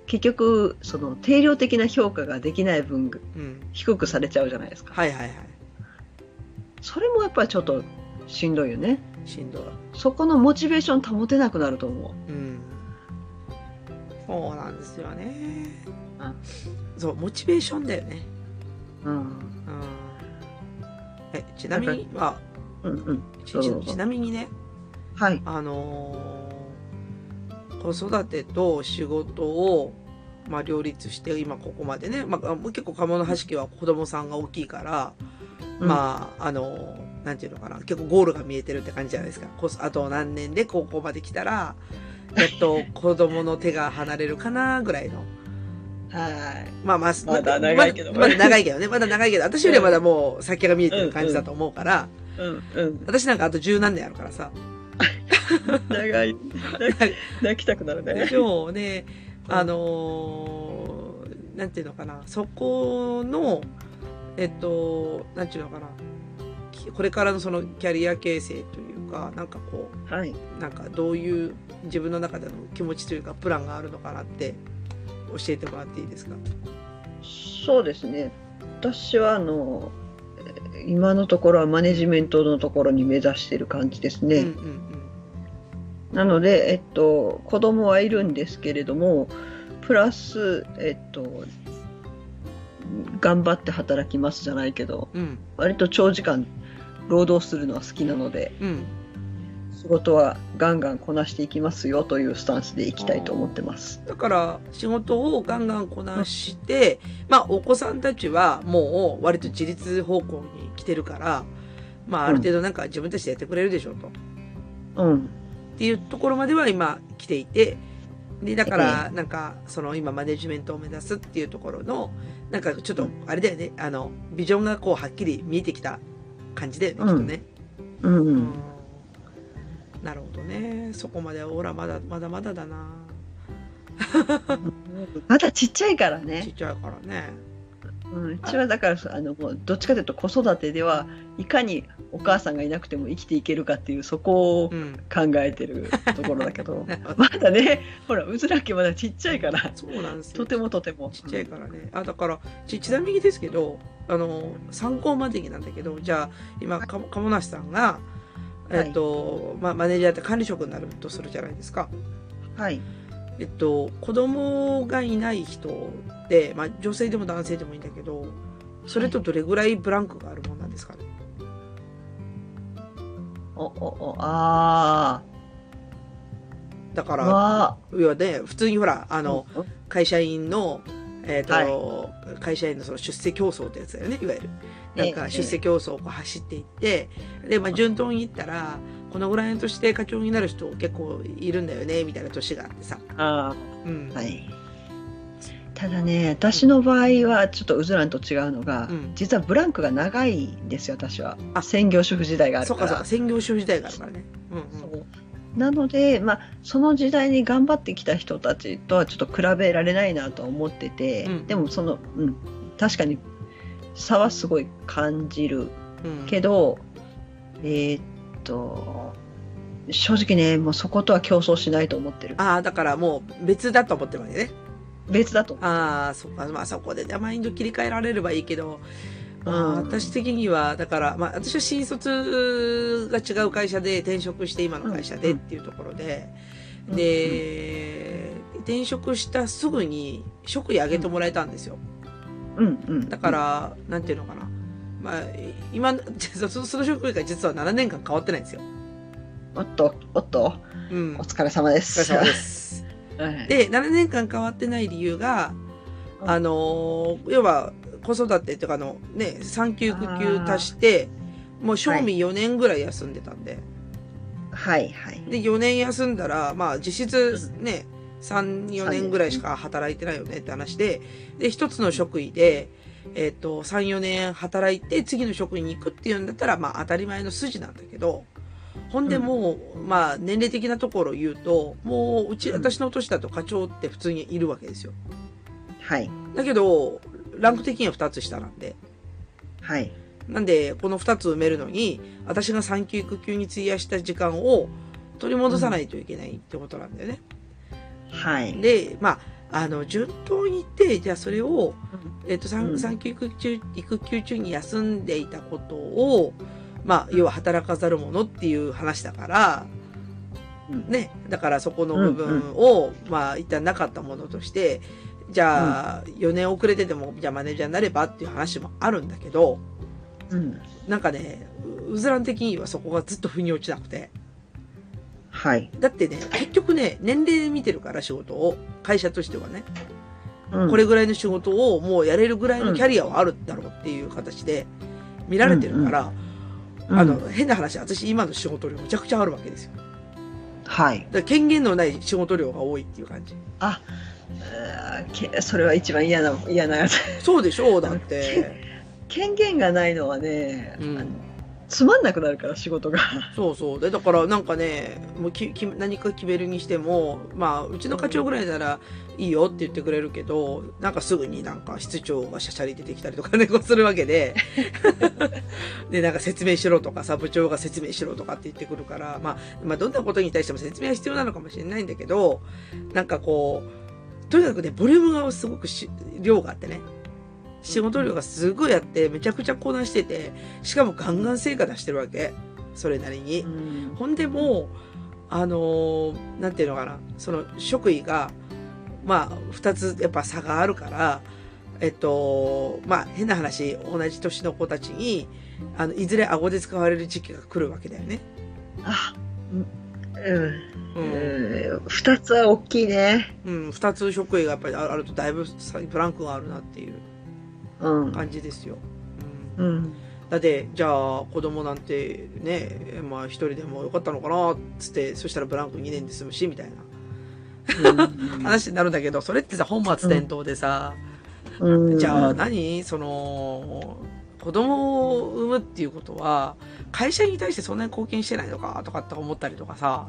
結局その定量的な評価ができない分、低くされちゃうじゃないですか。はいはいはい。それもやっぱりちょっとしんどいよね。しんどい。そこのモチベーション保てなくなると思う。うん。そうなんですよね。そうモチベーションだよね。ちなみには、ちなみにね。はい、子育てと仕事を、両立して今ここまでね、結構鴨の橋家は子供さんが大きいから、なんていうのかな、結構ゴールが見えてるって感じじゃないですか。あと何年で高校まで来たら子供の手が離れるかなぐらいの。まだ長いけどね。私よりはまだもう先が見えてる感じだと思うから、私なんかあと十何年あるからさ。長い泣きたくなるね。でもね、なんていうのかな、そこのなんていうのかな、これからのそのキャリア形成というか、なんかこう、なんかどういう自分の中での気持ちというかプランがあるのかなって教えてもらっていいですか？そうですね。私は今のところはマネジメントのところに目指している感じですね。なので、子供はいるんですけれども、プラス、頑張って働きますじゃないけど、割と長時間労働するのは好きなので、仕事はガンガンこなしていきますよというスタンスでいきたいと思ってます。だから仕事をガンガンこなして、お子さんたちはもう割と自立方向に来てるから、ある程度なんか自分たちでやってくれるでしょうと。っていうところまでは今来ていて、でだからなんかその今マネジメントを目指すっていうところのなんかちょっとあれだよね、ビジョンがこうはっきり見えてきた感じだよね、きっとね。なるほどね。そこまでオーラまだだな。まだちっちゃいからね。ちっちゃいからね。うちはだからどっちかというと子育てではいかにお母さんがいなくても生きていけるかっていうそこを考えてるところだけど、まだね、ほらうずら家まだちっちゃいから。そうなんですよ。とてもちっちゃいからね。だからちなみにですけど参考までになんだけど、じゃあ今鴨梨さんが。マネージャーって管理職になるとするじゃないですか。子供がいない人で、まあ、女性でも男性でもいいんだけど、それとどれぐらいブランクがあるもんなんですかね。だから要はね、普通にほら会社員の会社員のその出世競争ってやつだよね、いわゆる。なんか出世競争を走っていって、で、まあ、順当にいったら、このぐらいの年で課長になる人結構いるんだよね、みたいな年があってさ。はい。ただね、私の場合はちょっとうずらんと違うのが、実はブランクが長いんですよ、私は。専業主婦時代があるから。そうか、専業主婦時代があるからね。そうなので、まあ、その時代に頑張ってきた人たちとはちょっと比べられないなとは思ってて、でもその、確かに差はすごい感じるけど、正直ね、もうそことは競争しないと思ってる。だからもう別だと思ってるわけね。別だと思ってる。そっか、まあそこで、ね、マインド切り替えられればいいけど、私的には、だから、まあ、私は新卒が違う会社で転職して、今の会社でっていうところで、で、転職したすぐに職位上げてもらえたんですよ。だから、なんていうのかな。まあ、今、その職位が実は7年間変わってないんですよ。お疲れ様です。お疲れ様です。で、7年間変わってない理由が、要は、子育てとかのね、産休育休足して、もう正味4年ぐらい休んでたんで。で、4年休んだら、まあ実質ね、3、4年ぐらいしか働いてないよねって話で、で、一つの職位で、3、4年働いて次の職位に行くっていうんだったら、まあ当たり前の筋なんだけど、ほんでもう、まあ年齢的なところを言うと、もう私の年だと課長って普通にいるわけですよ。だけど、ランク的には2つ下なんで。なんで、この2つ埋めるのに、私が産休育休に費やした時間を取り戻さないといけないってことなんだよね。で、まあ、順当にいって、じゃあそれを、産休育休中に休んでいたことを、まあ、要は働かざる者っていう話だから、ね、だからそこの部分を、まあ、一旦なかったものとして、じゃあ、4年遅れてでも、じゃあマネージャーになればっていう話もあるんだけど、なんかね、うずらん的にはそこがずっと腑に落ちなくて。だってね、結局ね、年齢で見てるから仕事を、会社としてはね、これぐらいの仕事をもうやれるぐらいのキャリアはあるだろうっていう形で見られてるから、変な話、私今の仕事量むちゃくちゃあるわけですよ。だから権限のない仕事量が多いっていう感じ。それは一番嫌なやつ。そうでしょう、だって。権限がないのはね、つまんなくなるから仕事が。で、だからなんかね、もう何か決めるにしても、まあ、うちの課長ぐらいならいいよって言ってくれるけど、なんかすぐになんか室長がしゃしゃり出てきたりとかね、こうするわけで。で、なんか説明しろとかさ、部長が説明しろとかって言ってくるから、まあ、どんなことに対しても説明は必要なのかもしれないんだけど、なんかこう、とにかくね、ボリュームがすごく量があってね。仕事量がすごいあって、めちゃくちゃこなしてて、しかもガンガン成果出してるわけ。それなりに。ほんでもう、なんていうのかな、その職位が、まあ、二つやっぱ差があるから、まあ、変な話、同じ年の子たちに、いずれ顎で使われる時期が来るわけだよね。2つは大きいね。2つ職位がやっぱりあるとだいぶブランクがあるなっていう感じですよ。だってじゃあ子供なんてね、まあ一人でもよかったのかなっつって、そしたらブランク2年で済むしみたいな話になるんだけど、それってさ、本末転倒でさ、じゃあ何、その子供を産むっていうことは会社に対してそんなに貢献してないのかとかって思ったりとかさ、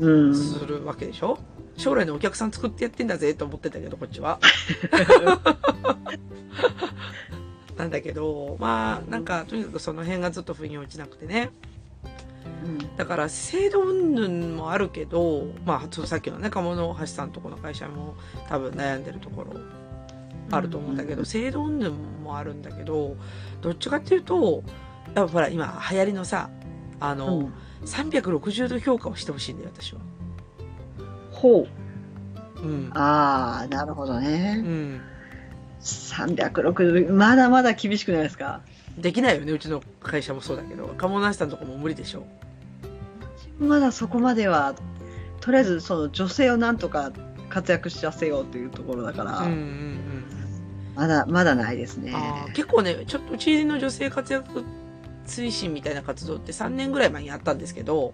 するわけでしょ。将来のお客さん作ってやってんだぜと思ってたけど、こっちは。なんだけど、まあなんかとにかくその辺がずっと腑に落ちなくてね。だから制度云々もあるけど、まあさっきのね、鴨の橋さんとこの会社も多分悩んでるところあると思うんだけど、制度云々もあるんだけど、どっちかっていうと、やっぱほら今流行りのさ、360度評価をしてほしいんだよ、私は。うん、ああなるほどね、うん、360まだまだ厳しくないですか。できないよね、うちの会社もそうだけど、鴨梨さんとかも無理でしょ。まだそこまではとりあえずその女性をなんとか活躍しさせようというところだから、うんうんうん、まだないですね。あ結構ねちょっとうちの女性活躍推進みたいな活動って3年ぐらい前にあったんですけど、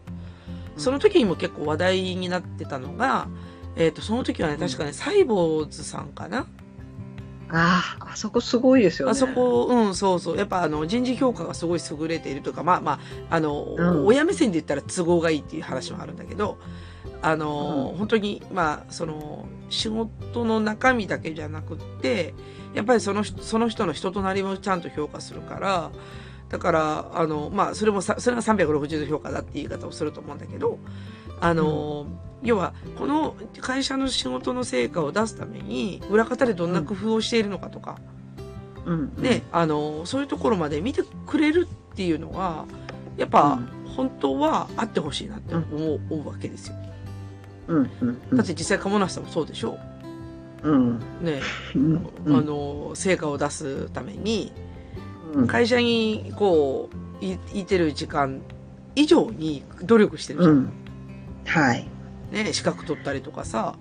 その時にも結構話題になってたのが、その時はね確かねサイボーズさんかな。あそこすごいですよね。あそこ、うん、そうそう。やっぱ人事評価がすごい優れているとか、うん、親目線で言ったら都合がいいっていう話もあるんだけど、うん、本当に、その、仕事の中身だけじゃなくって、やっぱりその人の人となりもちゃんと評価するから、だから、それが360度評価だって言い方をすると思うんだけど、うん、要は、この会社の仕事の成果を出すために、裏方でどんな工夫をしているのかとか、うん、で、そういうところまで見てくれるっていうのは、やっぱ、本当はあってほしいなって思うわけですよ。うんうんうん、だって実際、鴨梨さんもそうでしょ。うん。ね、成果を出すために、会社にこう いてる時間以上に努力してるじゃん、うん、はい、ね、資格取ったりとかさ。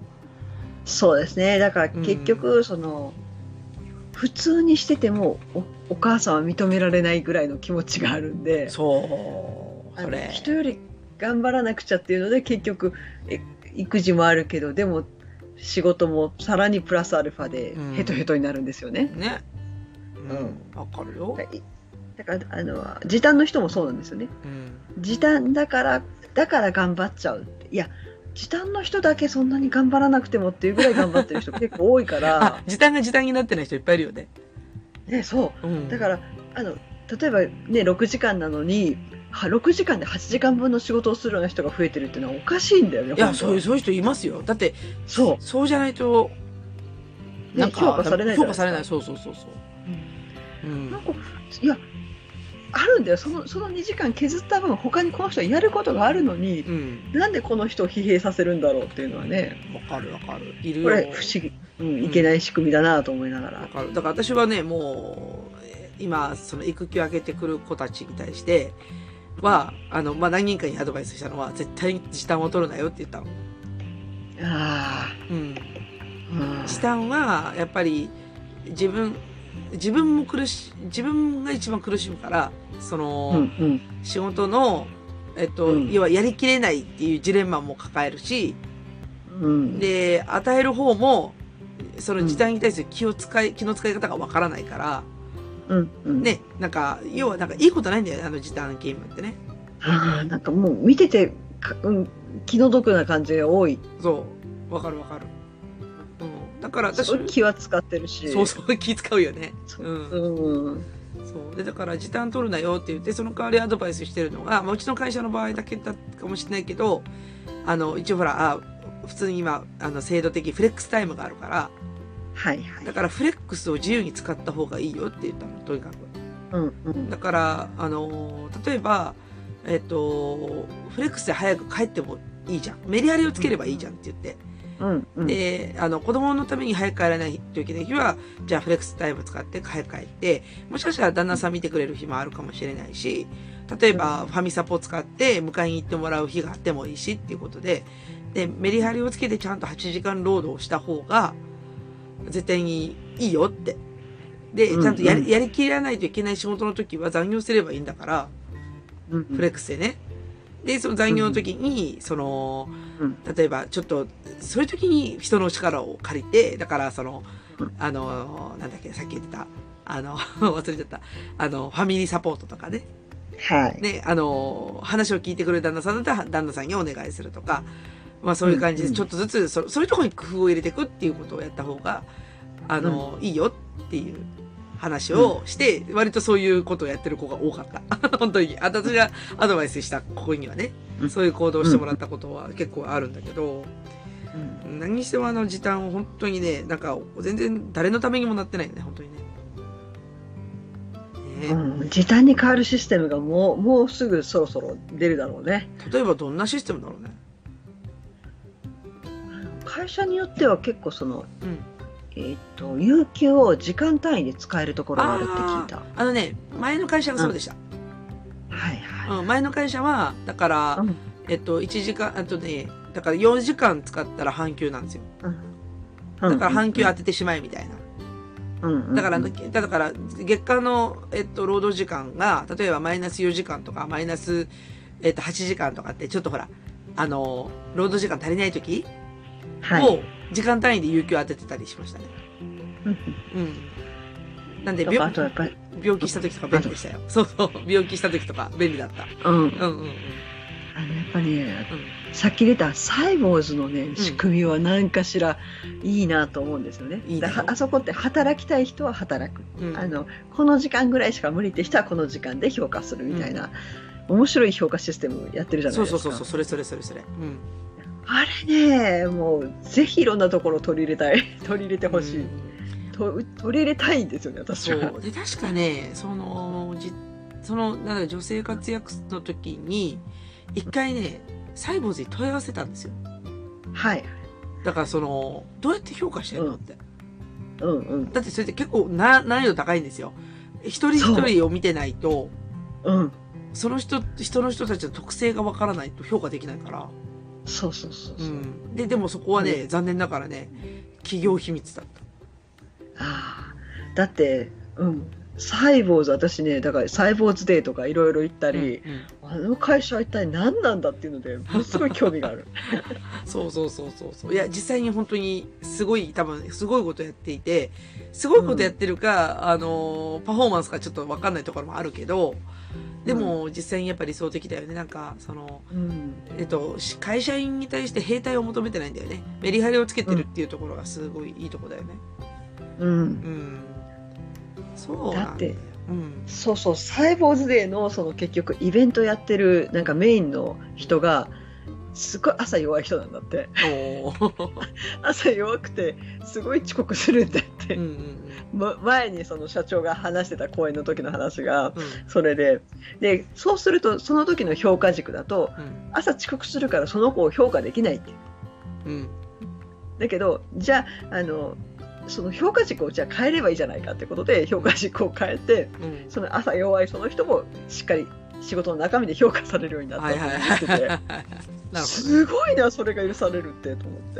そうですね。だから結局、うん、その普通にしてても お母さんは認められないぐらいの気持ちがあるんで、そうそれ人より頑張らなくちゃっていうので結局育児もあるけどでも仕事もさらにプラスアルファでヘトヘトになるんですよね、うん、ねうん、わかるよ。だから時短の人もそうなんですよね、うん、時短だから頑張っちゃうっていや時短の人だけそんなに頑張らなくてもっていうぐらい頑張ってる人結構多いから時短が時短になってない人いっぱいいるよね。ねそう、うん、だから例えば、ね、6時間なのに6時間で8時間分の仕事をするような人が増えてるっていうのはおかしいんだよね。いやそういう人いますよ。だってそうじゃないとなんか、ね、評価されないじゃないですか。評価されないそうなんかいやあるんだよ。その2時間削った分他にこの人はやることがあるのに、うん、なんでこの人を疲弊させるんだろうっていうのはね。わかるいるよ。これ不思議、うん、いけない仕組みだなと思いながら、うん、かる。だから私はねもう今その育休を上げてくる子たちに対しては何人かにアドバイスしたのは絶対に時短を取るなよって言ったの。ああ、うん、時短はやっぱり自分が一番苦しむからその、うんうん、仕事の、うん、要はやりきれないっていうジレンマも抱えるし、うん、で与える方もその時短に対する気の使い方がわからないから、うんうん、ねなんか要はなんかいいことないんだよね時短勤務ってね。あなんかもう見てて、うん、気の毒な感じが多い。そうわかる。だから私気は使ってるしそう気使うよね。うん、うん、そうでだから時短取るなよって言ってその代わりアドバイスしてるのが、うちの会社の場合だけだかもしれないけど一応ほら普通に今制度的フレックスタイムがあるから、はいはい、だからフレックスを自由に使った方がいいよって言ったのとにかく、うんうん、だから例えばフレックスで早く帰ってもいいじゃんメリハリをつければいいじゃんって言って。うんうんうん、で子供のために早く帰らないといけない日はじゃあフレックスタイム使って早く帰ってもしかしたら旦那さん見てくれる日もあるかもしれないし例えばファミサポ使って迎えに行ってもらう日があってもいいしっていうことでメリハリをつけてちゃんと8時間労働をした方が絶対にいいよってでちゃんとやりきらないといけない仕事の時は残業すればいいんだから、うんうん、フレックスでねでその残業の時に、うん、例えばちょっとそういう時に人の力を借りてだからなんだっけさっき言ってた忘れちゃったファミリーサポートとかね、はい、で話を聞いてくれる旦那さんだったら旦那さんにお願いするとか、そういう感じでちょっとずつ、うん、そういうところに工夫を入れていくっていうことをやった方がいいよっていう。話をして、うん、割とそういうことをやってる子が多かった。本当に。私がアドバイスした子にはね、うん、そういう行動をしてもらったことは結構あるんだけど、うん、何にしても時短を本当にね、なんか全然誰のためにもなってないよね、本当にね。うん、時短に変わるシステムがもうすぐそろそろ出るだろうね。例えばどんなシステムだろうね。会社によっては結構その、有給を時間単位で使えるところがあるって聞いた。ね、前の会社がそうでした。はいはい、前の会社はだから、1時間あとね、だから4時間使ったら半休なんですよ。だから半休当ててしまえみたいな。だから月間の、労働時間が例えばマイナス4時間とかマイナス、8時間とかってちょっとほら労働時間足りない時を時間単位で有給当ててたりしましたね。なんで病気した時とか便利でしたよ。そう病気した時とか便利だった。やっぱりね、さっき出たサイボーズのね仕組みは何かしらいいなと思うんですよね。あそこって働きたい人は働く、この時間ぐらいしか無理って人はこの時間で評価するみたいな、面白い評価システムやってるじゃないですか。そうそれ、あれね、もうぜひいろんなところ取り入れたい取り入れてほしい、取り入れたいんですよね、私は。で確かね、そのなんか女性活躍の時に一回ねサイボーズに問い合わせたんですよ。はい。だからそのどうやって評価してるのって、だってそれって結構難易度高いんですよ。一人一人を見てないと、その人たちの特性がわからないと評価できないから。そう。でもそこはね、残念ながらね企業秘密だった。だってサイボーズ、私ね、だからサイボーズデーとかいろいろ行ったり、あの会社は一体何なんだっていうので、ものすごい興味がある。そう。いや、実際に本当にすごい、多分、すごいことやっていて、すごいことやってるか、パフォーマンスかちょっとわかんないところもあるけど、でも、実際にやっぱり理想的だよね。なんか、会社員に対して兵隊を求めてないんだよね。メリハリをつけてるっていうところがすごいいいとこだよね。そうサイボーズデーのその結局イベントやってるなんかメインの人がすごい朝弱い人なんだって。朝弱くてすごい遅刻するんだって、前にその社長が話してた講演の時の話がそれで、そうするとその時の評価軸だと、朝遅刻するからその子を評価できないって、だけどじゃあその評価軸をじゃあ変えればいいじゃないかってことで評価軸を変えて、その朝弱いその人もしっかり仕事の中身で評価されるようになったと思ってて、すごいな、それが許されるってと思って。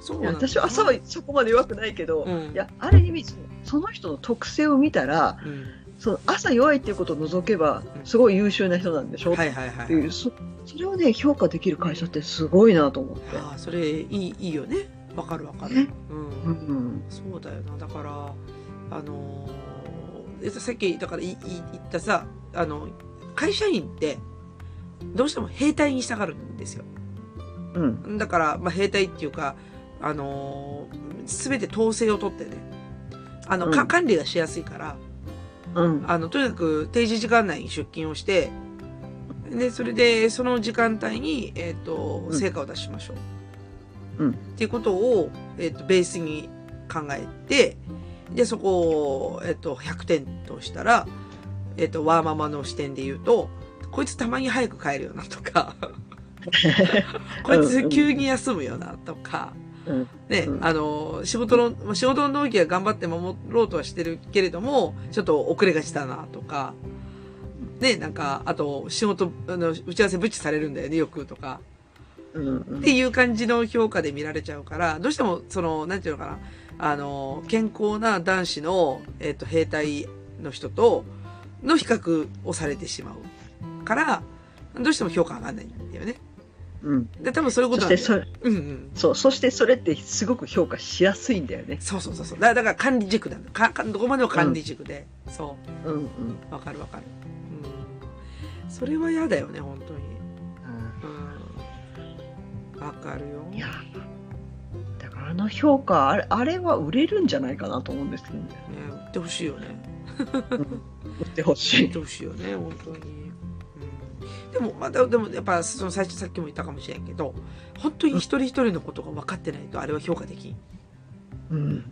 そうなんですね。私は朝はそこまで弱くないけど、いやある意味その人の特性を見たら、その朝弱いっていうことを除けばすごい優秀な人なんでしょっていう、それをね評価できる会社ってすごいなと思って。それいいよね。わかるわかる。そうだよな。だからさっきだから言ったさ、会社員ってどうしても兵隊に従うんですよ。だから兵隊っていうか全て統制を取ってね、管理がしやすいから、とにかく定時時間内に出勤をして、でそれでその時間帯に成果を出しましょう。っていうことを、ベースに考えて、でそこを、100点としたら、ワーママの視点で言うと、こいつたまに早く帰るよなとかこいつ急に休むよなとか、仕事の納期は頑張って守ろうとはしてるけれどもちょっと遅れがちだなとか、なんかあと仕事の打ち合わせブチされるんだよねよくとか。っていう感じの評価で見られちゃうから、どうしても、なんていうのかな、健康な男子の、兵隊の人との比較をされてしまうから、どうしても評価上がらないんだよね。で、多分そういうことなんだよ。そしてそれってすごく評価しやすいんだよね。そう。だから管理軸なんだ。どこまでも管理軸で。わかる。それは嫌だよね、本当に。わかるよ。いやだから評価あれは売れるんじゃないかなと思うんですけどね。売ってほしいよね。売ってほしい。売ってほしいよね本当に。でもやっぱその最初さっきも言ったかもしれんけど、本当に一人一人のことが分かってないとあれは評価できん。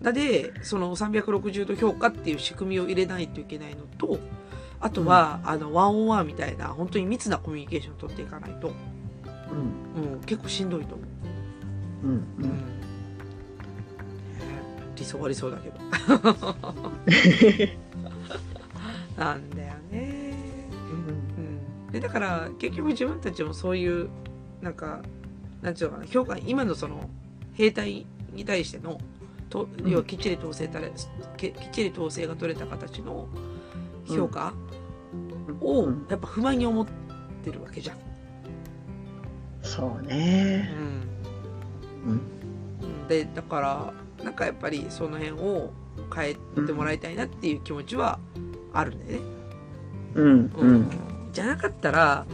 なのでその360度評価っていう仕組みを入れないといけないのと、あとは、ワンオンワンみたいな本当に密なコミュニケーションを取っていかないと。結構しんどいと思う。うんうん、理想は理想だけどなんだよね、うんうん、でだから結局自分たちもそういうなんかなんていうのかな、評価今のその兵隊に対してのと要はきっちり統制が取れた形の評価をやっぱ不満に思ってるわけじゃん。そうね、うんうん、でだからなんかやっぱりその辺を変えてもらいたいなっていう気持ちはあるんだよね、うんうん、じゃなかったら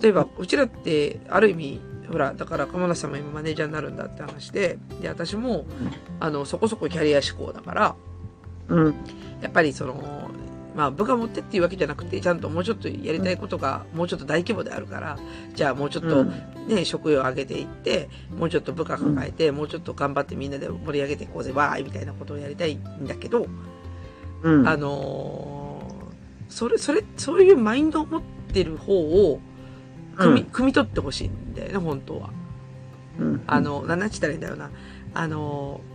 例えばうちらってある意味ほらだから鎌田さんも今マネージャーになるんだって話で、で私もそこそこキャリア志向だから、うん、やっぱりそのまあ部下持ってっていうわけじゃなくてちゃんともうちょっとやりたいことがもうちょっと大規模であるから、じゃあもうちょっとね、うん、職業上げていってもうちょっと部下抱えて、うん、もうちょっと頑張ってみんなで盛り上げていこうぜわーいみたいなことをやりたいんだけど、うん、そういうマインドを持ってる方を汲み取ってほしいんだよね本当は。うん、何ちったらいいんだろうな、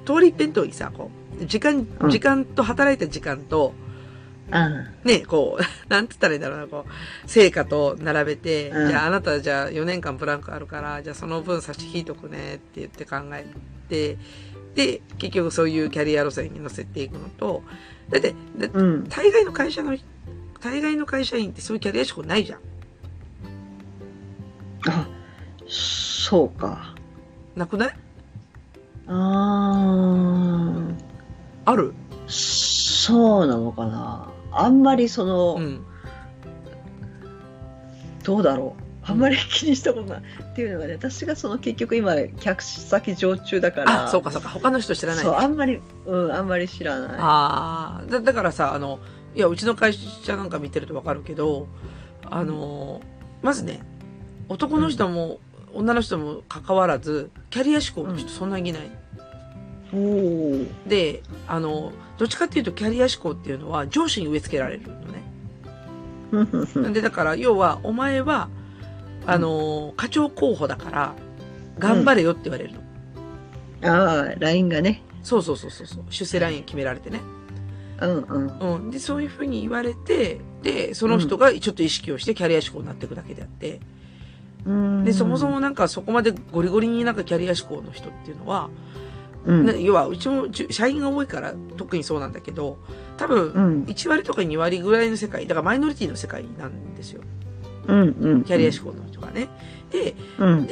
通り一遍通りさこう時間と働いた時間と、うん、ねこう何て言ったらいいんだろうなこう成果と並べて、うん、じゃああなたじゃあ4年間ブランクあるからじゃあその分差し引いとくねって言って考えてで結局そういうキャリア路線に乗せていくのとだって、うん、大概の会社員ってそういうキャリア志向ないじゃん。あ、そうか。なくない？ある？そうなのかな。あんまりその、うん、どうだろう。あんまり気にしたことない、うん、っていうのがね、私がその結局今客先常駐だから。あ、そうかそうか。他の人知らない、ね。そう、あんまり知らない。ああ、だからさ、いやうちの会社なんか見てるとわかるけど、まずね。男の人も、うん、女の人も関わらずキャリア志向の人そんなにいない、うん、でどっちかっていうとキャリア志向っていうのは上司に植え付けられるのねなんでだから要はお前は課長候補だから頑張れよって言われるの、うん、ああラインがねそう出世ライン決められてね、うんうんうん、でそういうふうに言われてでその人がちょっと意識をしてキャリア志向になっていくだけであってでそもそもなんかそこまでゴリゴリになんかキャリア志向の人っていうのは、うん、要はうちも社員が多いから特にそうなんだけど多分1割とか2割ぐらいの世界だからマイノリティの世界なんですよ、うんうんうん、キャリア志向の人がね で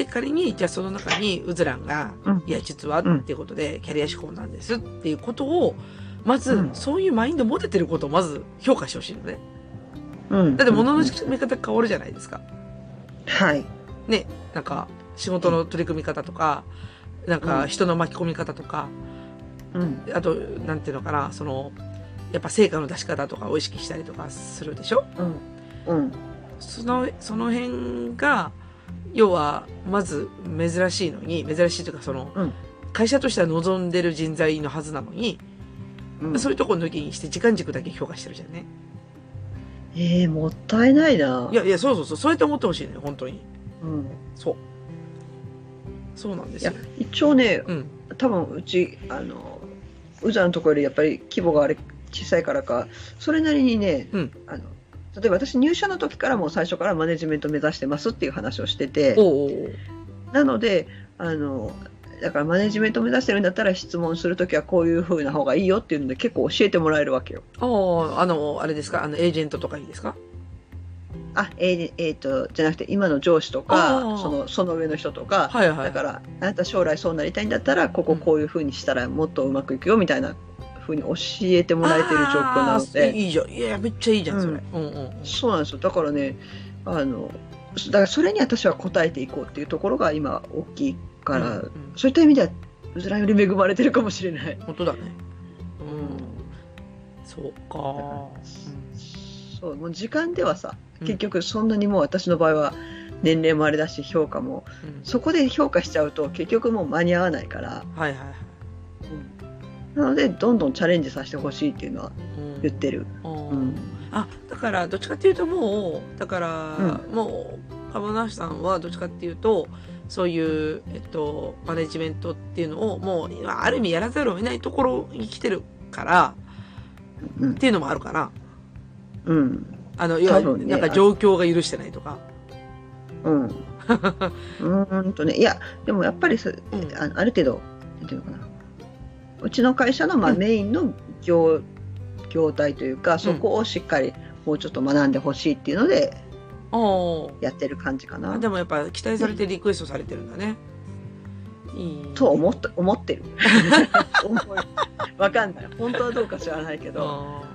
仮にじゃあその中にうずらんが、うん、いや実はっていうことでキャリア志向なんですっていうことをまず、うん、そういうマインド持ててることをまず評価してほしいのね、うん、だって物の見方変わるじゃないですか、うん、はいね、なんか仕事の取り組み方とか、なんか人の巻き込み方とか、うん、あとなんていうのかな、そのやっぱ成果の出し方とかを意識したりとかするでしょ。うんうん、その辺が要はまず珍しいのに珍しいというかその、うん、会社としては望んでる人材のはずなのに、うん、そういうとこ抜きにして時間軸だけ評価してるじゃんね。もったいないな。いやいやそうそうやって思ってほしいね本当に。うん、そうなんですよ。いや一応ね、うん、多分うちうざのとこよりやっぱり規模があれ小さいからかそれなりにね、うん、例えば私入社の時からもう最初からマネジメント目指してますっていう話をしててなのでだからマネジメント目指してるんだったら質問するときはこういう風な方がいいよっていうので結構教えてもらえるわけよ。あれですかエージェントとかいいですか？あじゃなくて今の上司とかその上の人とか、はいはい、だからあなた将来そうなりたいんだったらこういう風にしたらもっとうまくいくよみたいな風に教えてもらえてる状況なのでいいじゃん。いやめっちゃいいじゃんそれ、うんうんうん、そうなんですよ。だからねだからそれに私は応えていこうっていうところが今大きいから、うんうん、そういった意味ではうずらより恵まれてるかもしれない。本当だね、うん、そうか、うん、そうもう時間ではさ結局そんなにもう私の場合は年齢もあれだし評価も、うん、そこで評価しちゃうと結局もう間に合わないから、はいはいうん、なのでどんどんチャレンジさせてほしいっていうのは言ってる、うんうん、あだからどっちかっていうともうだから、うん、もう鴨梨さんはどっちかっていうとそういう、マネジメントっていうのをもうある意味やらざるを得ないところに来てるから、うん、っていうのもあるかな。うん。要は、ね、なんか状況が許してないとか。うん。ね、いやでもやっぱりうん、ある程度っていうのかな。うちの会社の、まあうん、メインの業態というか、そこをしっかりもうちょっと学んでほしいっていうので、うん、やってる感じかな。でもやっぱ期待されてリクエストされてるんだね。いいと思ってる。わかんない。本当はどうか知らないけど、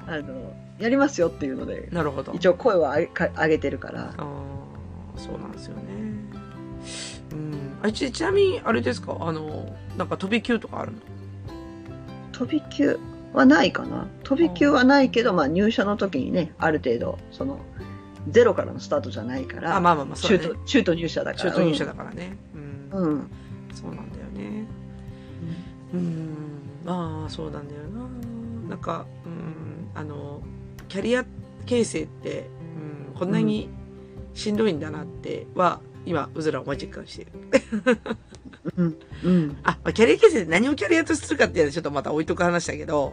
やりますよっていうので、なるほど。一応声は上げてるから。そうなんですよね。うん、ちなみにあれですか、なんか飛び級とかあるの？飛び級はないかな。飛び級はないけど、まあ、入社の時にね、ある程度そのゼロからのスタートじゃないから、あ、まあまあまあ、そうだね、中途入社だから。中途入社だからね。うん。うん、そうなんだよね。うん。まあそうなんだよな。なんか、うん、キャリア形成って、うん、こんなに、うんしんどいんだなっては今うずらを実感している、うんうんあまあ、キャリア形成で何をキャリアとするかっていうのはちょっとまた置いとく話だけど、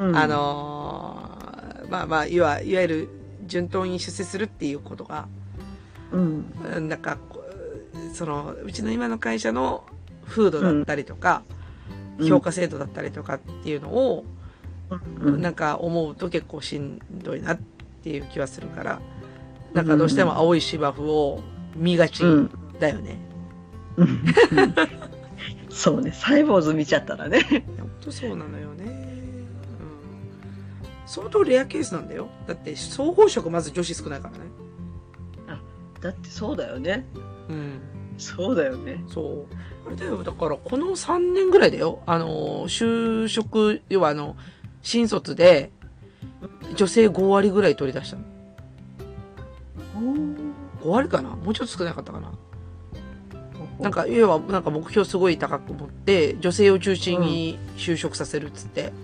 うん、まあまあいわゆる順当に出世するっていうことが、うん、なんかそのうちの今の会社の風土だったりとか、うん、評価制度だったりとかっていうのを、うん、なんか思うと結構しんどいなっていう気はするから。なんかどうしても青い芝生を見がちだよね、うんうん、そうねサイボーズ見ちゃったらね本当そうなのよね、うん、相当レアケースなんだよ。だって総合職まず女子少ないからね。あ、だってそうだよね、うん、そうだよね。そうあれだよ、だからこの3年ぐらいだよ、就職要は新卒で女性5割ぐらい取り出したの。5割かな、もうちょっと少なかったかな。なんか要はなんか目標すごい高く持って女性を中心に就職させるっつって、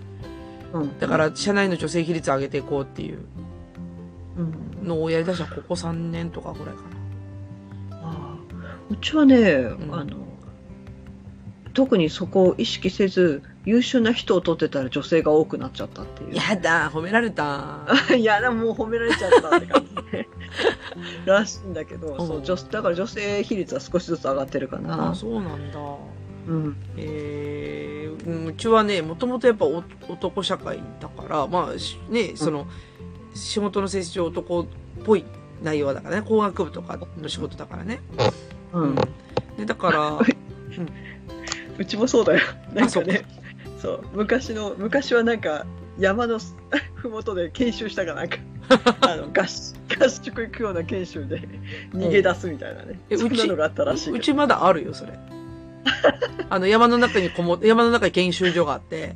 うん、だから社内の女性比率上げていこうっていうのをやりだしたここ3年とかぐらいかな。ああうちはね、うん、特にそこを意識せず優秀な人を取ってたら女性が多くなっちゃったっていう。やだ褒められたいやだもう褒められちゃったって感じでらしいんだけど、うん、そうだから女性比率は少しずつ上がってるかな。あそうなんだ、うんうちはねもともとやっぱ男社会だからまあねその、うん、仕事の性質上男っぽい内容だからね、工学部とかの仕事だからね、うんでだから、うん、うちもそうだよなんかねそう昔はなんか山のふもとで研修したかなんか合宿行くような研修で逃げ出すみたいなね、うん、そんなのがあったらしい。うちまだあるよそれ山の中に研修所があって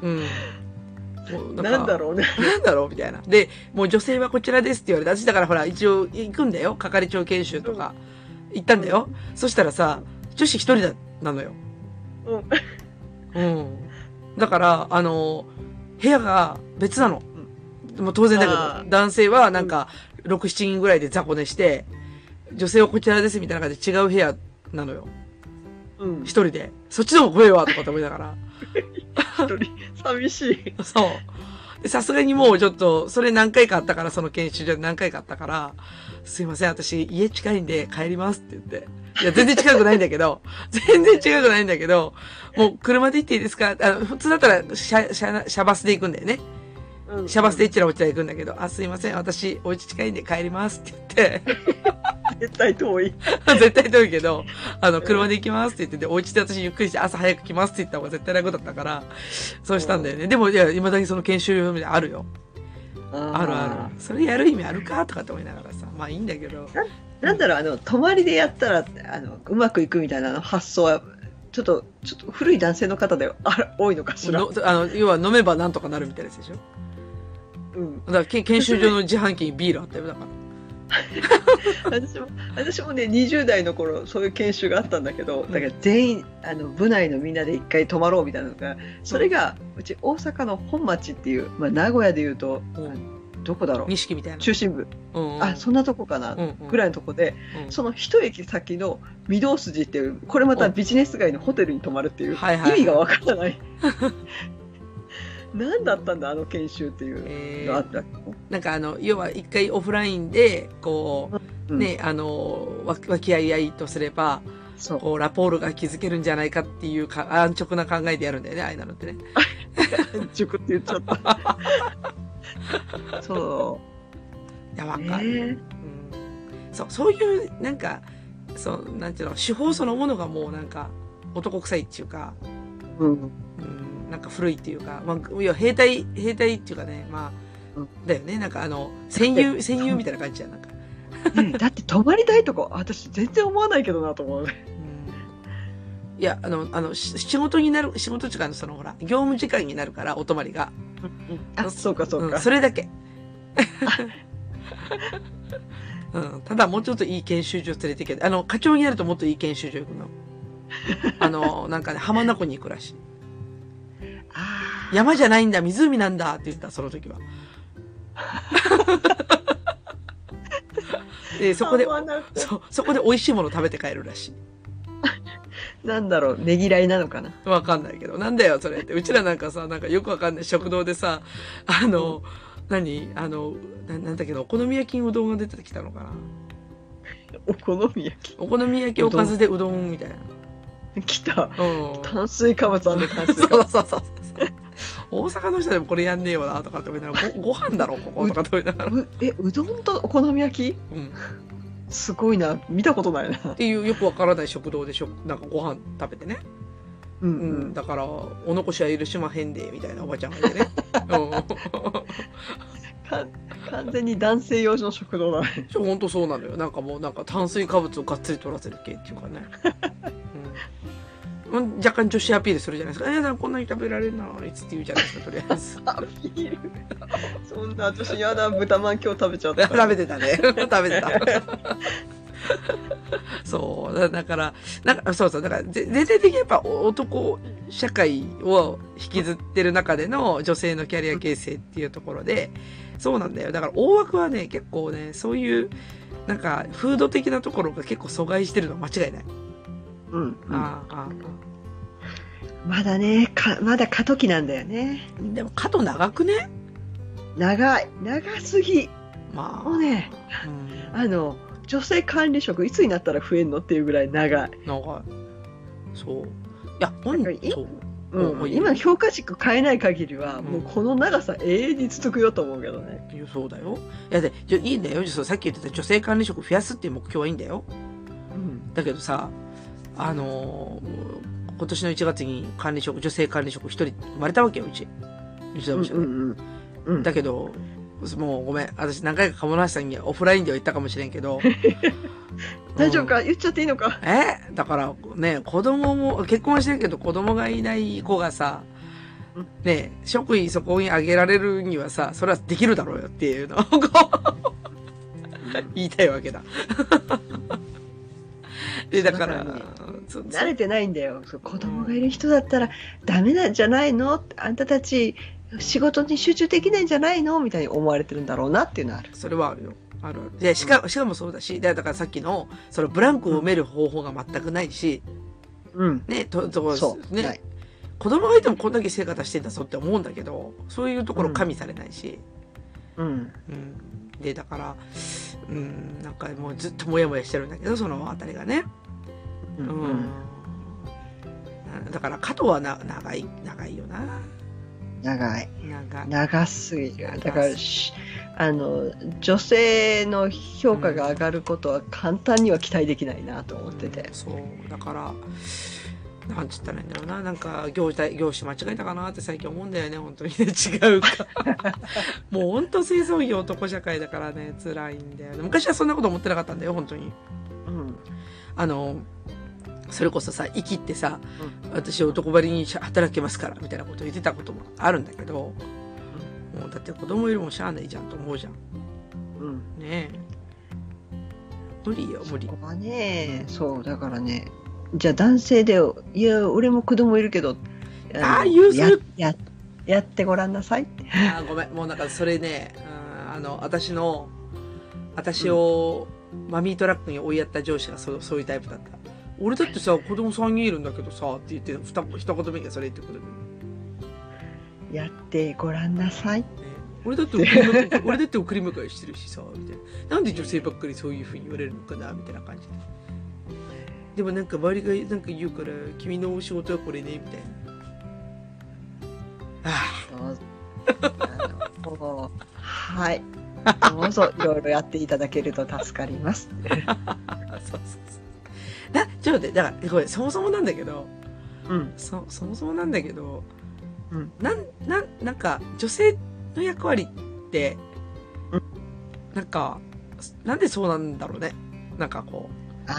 うん、なんだろうねなんだろうみたいなでもう女性はこちらですって言われた。私だからほら一応行くんだよ係長研修とか、うん、行ったんだよ、うん、そしたらさ女子一人なのよ、うんうん、だから部屋が別なの、うん、もう当然だけど男性はなんか 6,7 人ぐらいで雑魚寝して女性はこちらですみたいな感じで違う部屋なのよ、うん、一人でそっちの方が上はとかって思いながら一人寂しいそうさすがにもうちょっとそれ何回かあったからその研修所で何回かあったからすいません私家近いんで帰りますって言っていや、全然近くないんだけど、もう車で行っていいですか？普通だったら車バスで行くんだよね。うん、車バスでちらおちら行くんだけど、あ、すいません、私、お家近いんで帰りますって言って。絶対遠い。絶対遠いけど、車で行きますって言ってて、お家で私ゆっくりして朝早く来ますって言った方が絶対楽だったから、そうしたんだよね。でも、いや、未だにその研修であるよ。ある。それやる意味あるかとかって思いながらさ、まあいいんだけど。なんだろう泊まりでやったらうまくいくみたいな発想はちょっと古い男性の方で多いのかしら。要は飲めばなんとかなるみたいなやつでしょ。うん。だから研修所の自販機にビールあったよだから。私もね20代の頃そういう研修があったんだけど、だから全員部内のみんなで一回泊まろうみたいなのが、それがうち大阪の本町っていう、まあ、名古屋でいうと。うんどこだろう、錦みたいな中心部、うんうん、あそんなとこかな、うんうん、ぐらいのとこで、うん、その一駅先の御堂筋っていう、これまたビジネス街のホテルに泊まるっていう、うんはいはい、意味がわからない何だったんだあの研修っていうのがあった、なんか要は一回オフラインでこう、うん、ね和気あいあいとすればそうこうラポールが築けるんじゃないかっていうか安直な考えでやるんだよね、ああいうのってね安直って言っちゃったそういやわかる、うん、そういうなんかそうなんていうの手法そのものがもうなんか男臭いっていうか、うんうん、なんか古いっていうか、まあ、いや兵隊っていうかね、まあうん、だよね、なんか戦友みたいな感じじゃんなんかね、だって泊まりたいとこ私全然思わないけどなと思う、うん、いや仕事になる仕事時間のそのほら業務時間になるからお泊まりが、うん、あそうかそうか、うん、それだけ、うん、ただもうちょっといい研修所連れて行け課長になるともっといい研修所行くのなんかね浜名湖に行くらしいあ山じゃないんだ湖なんだって言ったその時はそこで美味しいもの食べて帰るらしいなんだろうねぎらいなのかなわかんないけどなんだよそれってうちらなんかさなんかよくわかんない食堂でさ何なんだけどお好み焼きにうどんが出てきたのかなお好み焼きおかずでうどんみたいな来た、うん、炭水化物あんねん炭水化物そう大阪の人でもこれやんねえよなとかって思いながらご飯だろこことかって思いながらうどんとお好み焼き、うん、すごいな見たことないなっていうよくわからない食堂でなんかご飯食べてね、うんうんうん、だからお残しは許しまへんでみたいなおばちゃんがいてね、うん、完全に男性用の食堂だねほんとそうなのよなんかもうなんか炭水化物をがっつり取らせる系っていうかね若干女子アピールするじゃないですか。皆さんこんなに食べられるのいつって言うじゃないですかとりあえず。アピール。そんな私やだ豚まん今日食べちゃった。食べてたね。食べてた。そうだからそうだから全体的にやっぱ男社会を引きずってる中での女性のキャリア形成っていうところでそうなんだよ。だから大枠はね結構ねそういうなんか風土的なところが結構阻害してるのは間違いない。うんうん、まだねまだ過渡期なんだよねでも過渡長くね長すぎ、まあ、もうね、うん、女性管理職いつになったら増えんのっていうぐらい長いそういや本人そう、うん、今の評価軸変えない限りは、うん、もうこの長さ永遠に続くよと思うけどねそうだよいやでいいんだよさっき言ってた女性管理職増やすっていう目標はいいんだよ、うん、だけどさ今年の1月に女性管理職1人生まれたわけようちの、うんうんうん、だけどもうごめん私何回か鴨梨さんにオフラインでは言ったかもしれんけど、うん、大丈夫か言っちゃっていいのかだからね子供も結婚はしてるけど子供がいない子がさね職位そこにあげられるにはさそれはできるだろうよっていうのを言いたいわけだでだから慣れてないんだよ子供がいる人だったらダメなんじゃないのあんたたち仕事に集中できないんじゃないのみたいに思われてるんだろうなっていうのはあるそれはあるよあるでしかもそうだしだからさっきのそのブランクを埋める方法が全くないし、うん、ねとそうね、はい、子供がいてもこんだけ成果出してんだぞって思うんだけどそういうところ加味されないし、うんうんうん、でだからうんなんかもうずっとモヤモヤしてるんだけどそのあたりがねうんうん、だから加藤は長いよな長すぎるだから女性の評価が上がることは簡単には期待できないなと思ってて、うん、そうだからなんつったらいいんだろうななんか業種間違えたかなって最近思うんだよね本当にね違うかもう本当製造業男社会だからね辛いんだよね昔はそんなこと思ってなかったんだよ本当にうんそれこそさ生きってさ、うん、私男ばりに働けますからみたいなこと言ってたこともあるんだけど、うん、もうだって子供よりもしゃあないじゃんと思うじゃん、うん、ねえ無理よ無理そこはねそうだからねじゃあ男性でいや俺も子供いるけどああ言うするやってごらんなさいあごめんもうなんかそれね私をマミートラックに追いやった上司がそういうタイプだった。俺だってさ、子供3人いるんだけどさって言って、一言目がそれってことで。やってごらんなさい。ね、俺だって送り迎えしてるしさ、みたいな。なんで女性ばっかりそういうふうに言われるのかな、みたいな感じで。でもなんか周りがなんか言うから、君の仕事はこれね、みたいな。はい。どうぞいろいろやっていただけると助かります。そうそうそう。ちょっと待って、だからこれそもそもなんだけど、そもそもなんだけど、うん、なんか女性の役割って、うん、なんかなんでそうなんだろうね。なんかこう。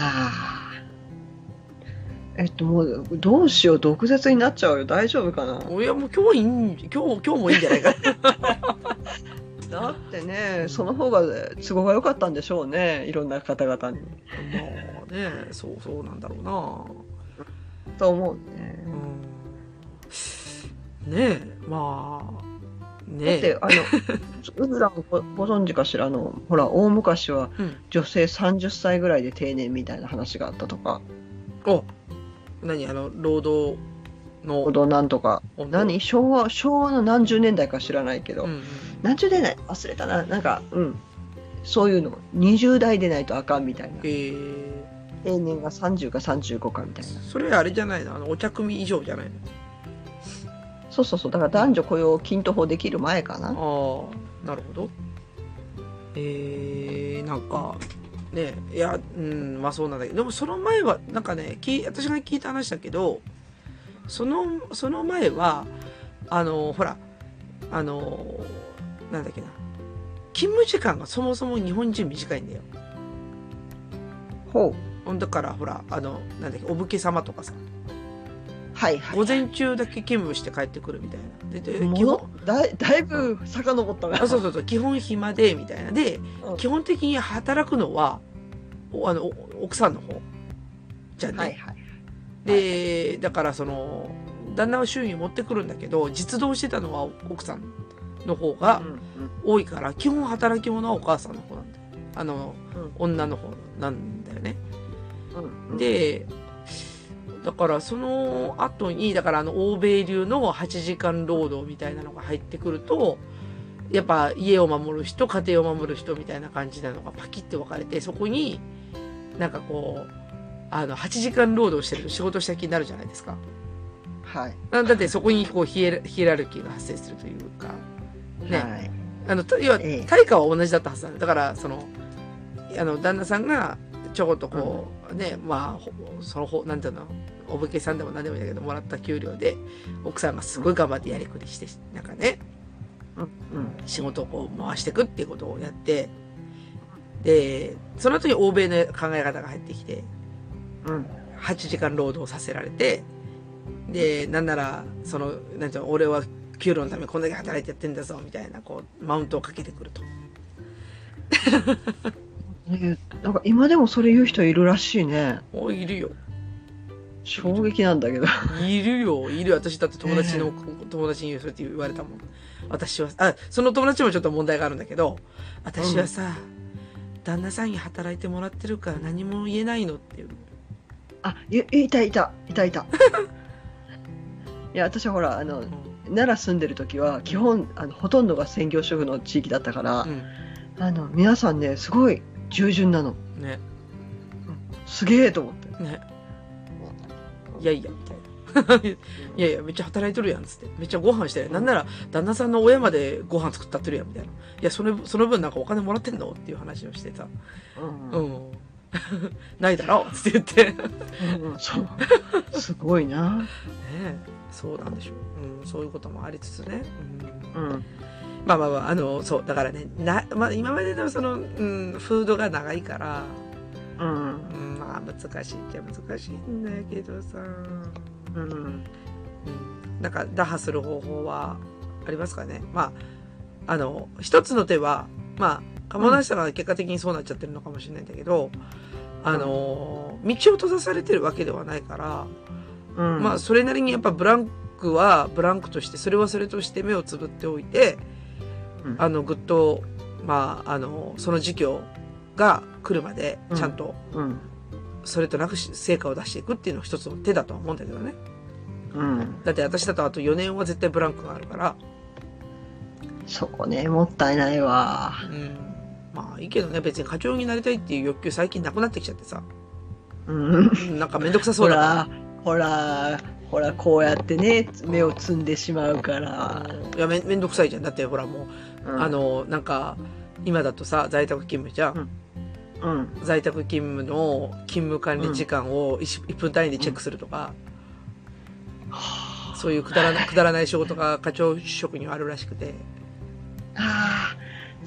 もうどうしよう、毒舌になっちゃうよ。大丈夫かな。いやもう今日もいいんじゃないかな。だってね、その方が都合が良かったんでしょうね、いろんな方々に。まあね、そうなんだろうなと思うね。うん、ねえ、まあねえ。だってうずらもご存知かしら、ほら大昔は女性30歳ぐらいで定年みたいな話があったとか。お、何労働なんとか、何昭和の何十年代か知らないけど、何十年代忘れたな、なんか、うん、そういうの20代でないとあかんみたいな、定年が30か35かみたいな。それはあれじゃないの、お茶組以上じゃないの。そうそうそう、だから男女雇用均等法できる前かな。ああ、なるほど。なんかね、いや、うん、まあそうなんだけど、でもその前はなんかね、私が聞いた話だけど、その前はほらなんだっけな、勤務時間がそもそも日本人短いんだよ。ほう。だからほらなんだっけ、お武家様とかさ、はいはい、午前中だけ勤務して帰ってくるみたいな。で基本だいぶ遡ったな。そう基本暇でみたいな。で、うん、基本的に働くのは奥さんの方じゃね。はいはい。で、だから旦那は周囲に持ってくるんだけど、実働してたのは奥さんの方が多いから、基本働き者はお母さんの方なんだよ。女の方なんだよね。で、だからその後に、だから欧米流の8時間労働みたいなのが入ってくると、やっぱ家を守る人、家庭を守る人みたいな感じなのがパキッて分かれて、そこになんかこう、8時間労働してると仕事した気になるじゃないですか。はい。だってそこにこうヒエラルキーが発生するというか、ね。はい、要は対価は同じだったはずなんで、だから旦那さんがちょこっとこう、うん、ね、まあなんていうの、お武家さんでも何でもいいんだけど、もらった給料で奥さんがすごい頑張ってやりくりして、なんかね、仕事をこう回していくっていうことをやって、でその後に欧米の考え方が入ってきて。8時間労働させられて、で、なんなら、なんていうの、俺は給料のためにこんだけ働いてやってんだぞ、みたいな、こう、マウントをかけてくると。ねえ、なんか今でもそれ言う人いるらしいね。いるよ。衝撃なんだけど。いるよ。私だって友達にそうやって言われたもん。私は、その友達もちょっと問題があるんだけど、私はさ、旦那さんに働いてもらってるから何も言えないのっていう。いた。いや、私はほら奈良住んでる時は基本ほとんどが専業主婦の地域だったから、皆さんね、すごい従順なの。ね。すげえと思って。ね。いやみたいな。いやめっちゃ働いとるやんつって、めっちゃご飯してる、なんなら旦那さんの親までご飯作ったってるやんみたいな。いや、その分なんかお金もらってんのっていう話をしてさ、ないだろうって言って、そうすごいな。ねえ、そうなんでしょう。そういうこともありつつね。まあそうだからね、まあ、今までのフードが長いから、まあ難しいっちゃ難しいんだけどさ。なんか打破する方法はありますかね。まあ一つの手は、まあ鴨なしさんが結果的にそうなっちゃってるのかもしれないんだけど、道を閉ざされてるわけではないから、まあそれなりにやっぱブランクとして、それはそれとして目をつぶっておいて、ぐっとまあ、その事業が来るまでちゃんとそれとなく成果を出していくっていうのが一つの手だとは思うんだけどね、うん、だって私だとあと4年は絶対ブランクがあるから、そこね、もったいないわ、うん、まあいいけどね、別に課長になりたいっていう欲求最近なくなってきちゃってさ、うん、なんかめんどくさそうだからほらこうやってね目をつんでしまうから、うん、いやめんどくさいじゃん、だってほらもう、うん、なんか今だとさ在宅勤務じゃん、うんうん、在宅勤務の勤務管理時間を 1分単位でチェックするとか、うん、そういうくだらない仕事が課長職にはあるらしくて、ああ、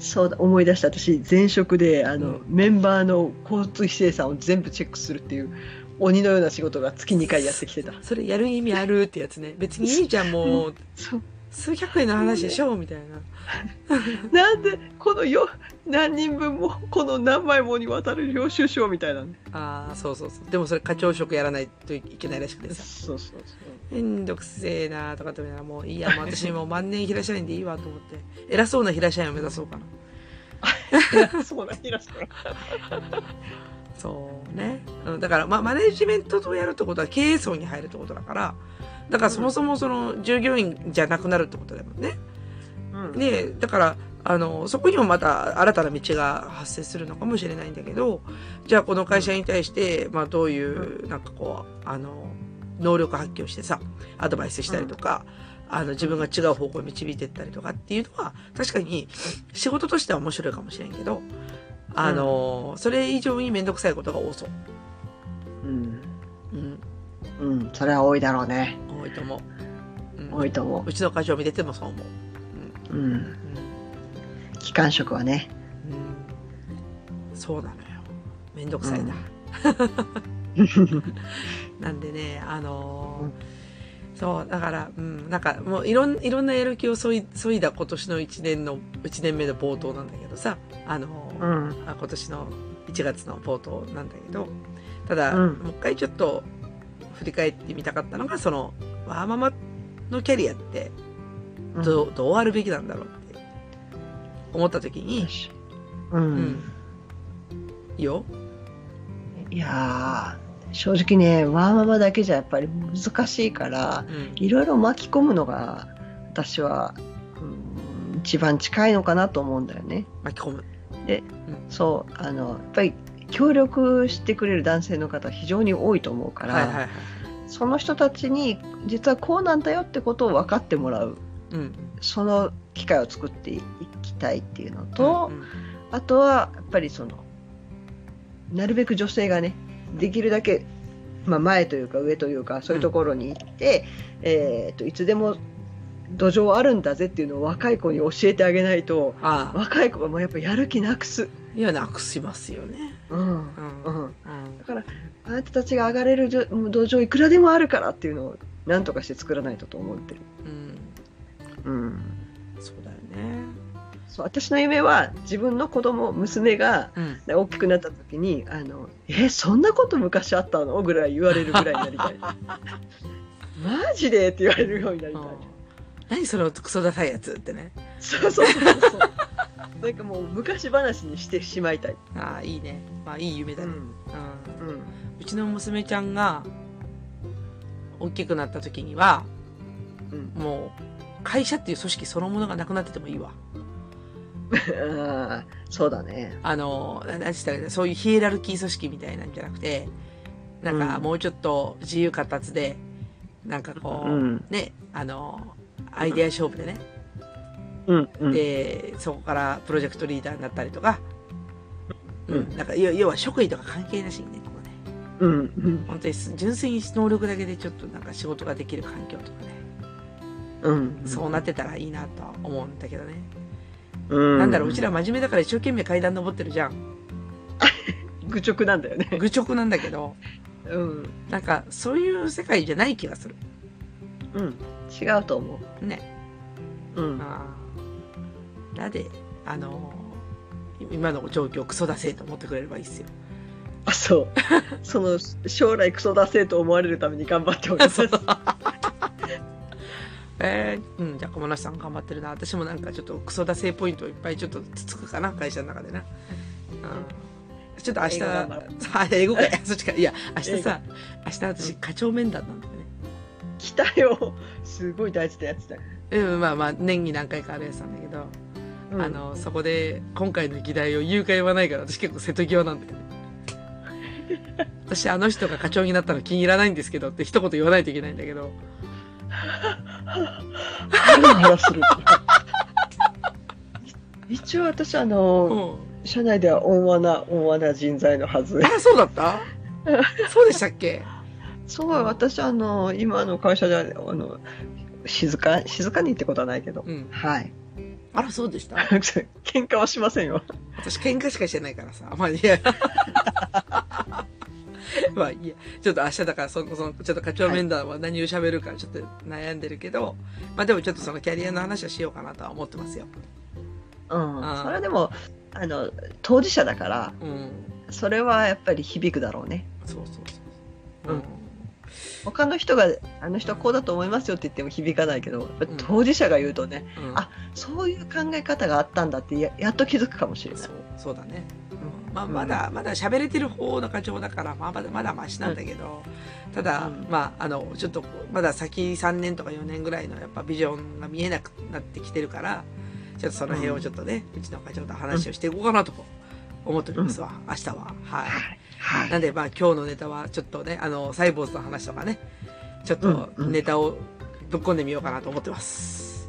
そうだ、思い出した。私前職でうん、メンバーの交通費精算を全部チェックするっていう鬼のような仕事が月2回やってきてた。それやる意味あるってやつね。別にいいじゃん、もう数百円の話でしょみたいな。なんでこの何人分もこの何枚もにわたる領収書みたいな、ね。ああ、そうそうそう。でもそれ課長職やらないといけないらしくてさ。そうそうそう。めんどくせえなーとかって言うなら、もういいや、もう私もう万年平社員でいいわと思って。偉そうな平社員を目指そうかな。偉そうな平社員。そうね、だから、まあ、マネジメントをやるってことは経営層に入るってことだから、だからそもそもその従業員じゃなくなるってことだもんね、うん、でだからそこにもまた新たな道が発生するのかもしれないんだけど、じゃあこの会社に対して、まあ、どういうなんかこう能力発揮をしてさアドバイスしたりとか、うん、自分が違う方向に導いていったりとかっていうのは確かに仕事としては面白いかもしれんけど、うん、それ以上にめんどくさいことが多そう。うん。うん。うん。それは多いだろうね。多いと思う。うん、多いと思う。うちの会社を見ててもそう思う。うん。うん、機関職はね。うん。そうなのよ。めんどくさいな。うん、なんでね、そうだから、うん、なんかもういろんなやる気をそいだ今年の1年目の冒頭なんだけどさ、うん、今年の1月の冒頭なんだけど、ただ、うん、もう一回ちょっと振り返ってみたかったのが、そのワーママのキャリアってどうあるべきなんだろうって思った時に、うん、いいよ。いやー、正直ね、ワーママだけじゃやっぱり難しいから、いろいろ巻き込むのが私は、一番近いのかなと思うんだよね。巻き込む。で、うん、そうやっぱり協力してくれる男性の方非常に多いと思うから、はいはいはい、その人たちに実はこうなんだよってことを分かってもらう、うん、その機会を作っていきたいっていうのと、うんうん、あとはやっぱりそのなるべく女性がねできるだけ、まあ、前というか上というかそういうところに行って、うん、いつでも土壌あるんだぜっていうのを若い子に教えてあげないと、ああ、若い子がもうやっぱやる気なくす。いや、なくしますよね。うんうんうん、だからあなたたちが上がれる土壌いくらでもあるからっていうのをなんとかして作らないとと思ってる。うん、うん、そうだよね。そう、私の夢は自分の子供娘が大きくなった時に、そんなこと昔あったのぐらい言われるぐらいになりたい。マジでって言われるようになりたい。何そのクソダサいやつってね。そうそうそうそう。なんかもう昔話にしてしまいたい。ああ、いいね。まあいい夢だね。うんうん、うちの娘ちゃんが大きくなった時には、うん、もう会社っていう組織そのものがなくなっててもいいわ。そうだね。何したらそういうヒエラルキー組織みたいなんじゃなくて、なんかもうちょっと自由活発で、なんかこう、うん、ね、アイデア勝負でね、うんうん、でそこからプロジェクトリーダーになったりとか、うんうん、なんか要は職位とか関係なしにね、こうね、うんうん、本当に純粋に能力だけでちょっとなんか仕事ができる環境とかね、うんうん、そうなってたらいいなとは思うんだけどね、うん、なんだろう、うちら真面目だから一生懸命階段登ってるじゃん。愚直なんだよね。愚直なんだけど、うん、なんかそういう世界じゃない気がする。うん、違うと思うね。うん。だで今の状況クソだせえと思ってくれればいいっすよ。あ、そう。その将来クソだせえと思われるために頑張っております。じゃあ小物さん頑張ってるな。私もなんかちょっとクソだせポイントをいっぱいちょっとつつくかな、会社の中でな。ちょっと明日英語かそっちか。いや明日私課長面談なんだよね。来たよ、すごい大事なやつだ。まあ年に何回かあるやつなんだけど、そこで今回の議題を言うか言わないから、私結構瀬戸際なんだよね。私あの人が課長になったの気に入らないんですけどって一言言わないといけないんだけど。一応私社内では温和な人材のはず。あ、そうだった。そうでしたっけ。そう、私今の会社では静かにってことはないけど、はい。あら、そうでした。喧嘩はしませんよ。私喧嘩しかしてないからさ。まあいやまあいや、ちょっと明日だからそのちょっと課長面談は何を喋るかちょっと悩んでるけど、まあでもちょっとそのキャリアの話はしようかなとは思ってますよ。それはでも当事者だから、それはやっぱり響くだろうね。そう。他の人があの人はこうだと思いますよって言っても響かないけど、当事者が言うとね、あ、そういう考え方があったんだって やっと気づくかもしれない。そうだね。まだ喋れてる方の課長だから、まだマシなんだけど、ただ、ちょっとまだ先3年とか4年ぐらいのやっぱビジョンが見えなくなってきてるから、ちょっとその辺をちょっとね、うちの課長と話をしていこうかなと思っておりますわ、明日は。はい。なんで、今日のネタはちょっとね、サイボーズの話とかね、ちょっとネタをぶっ込んでみようかなと思ってます。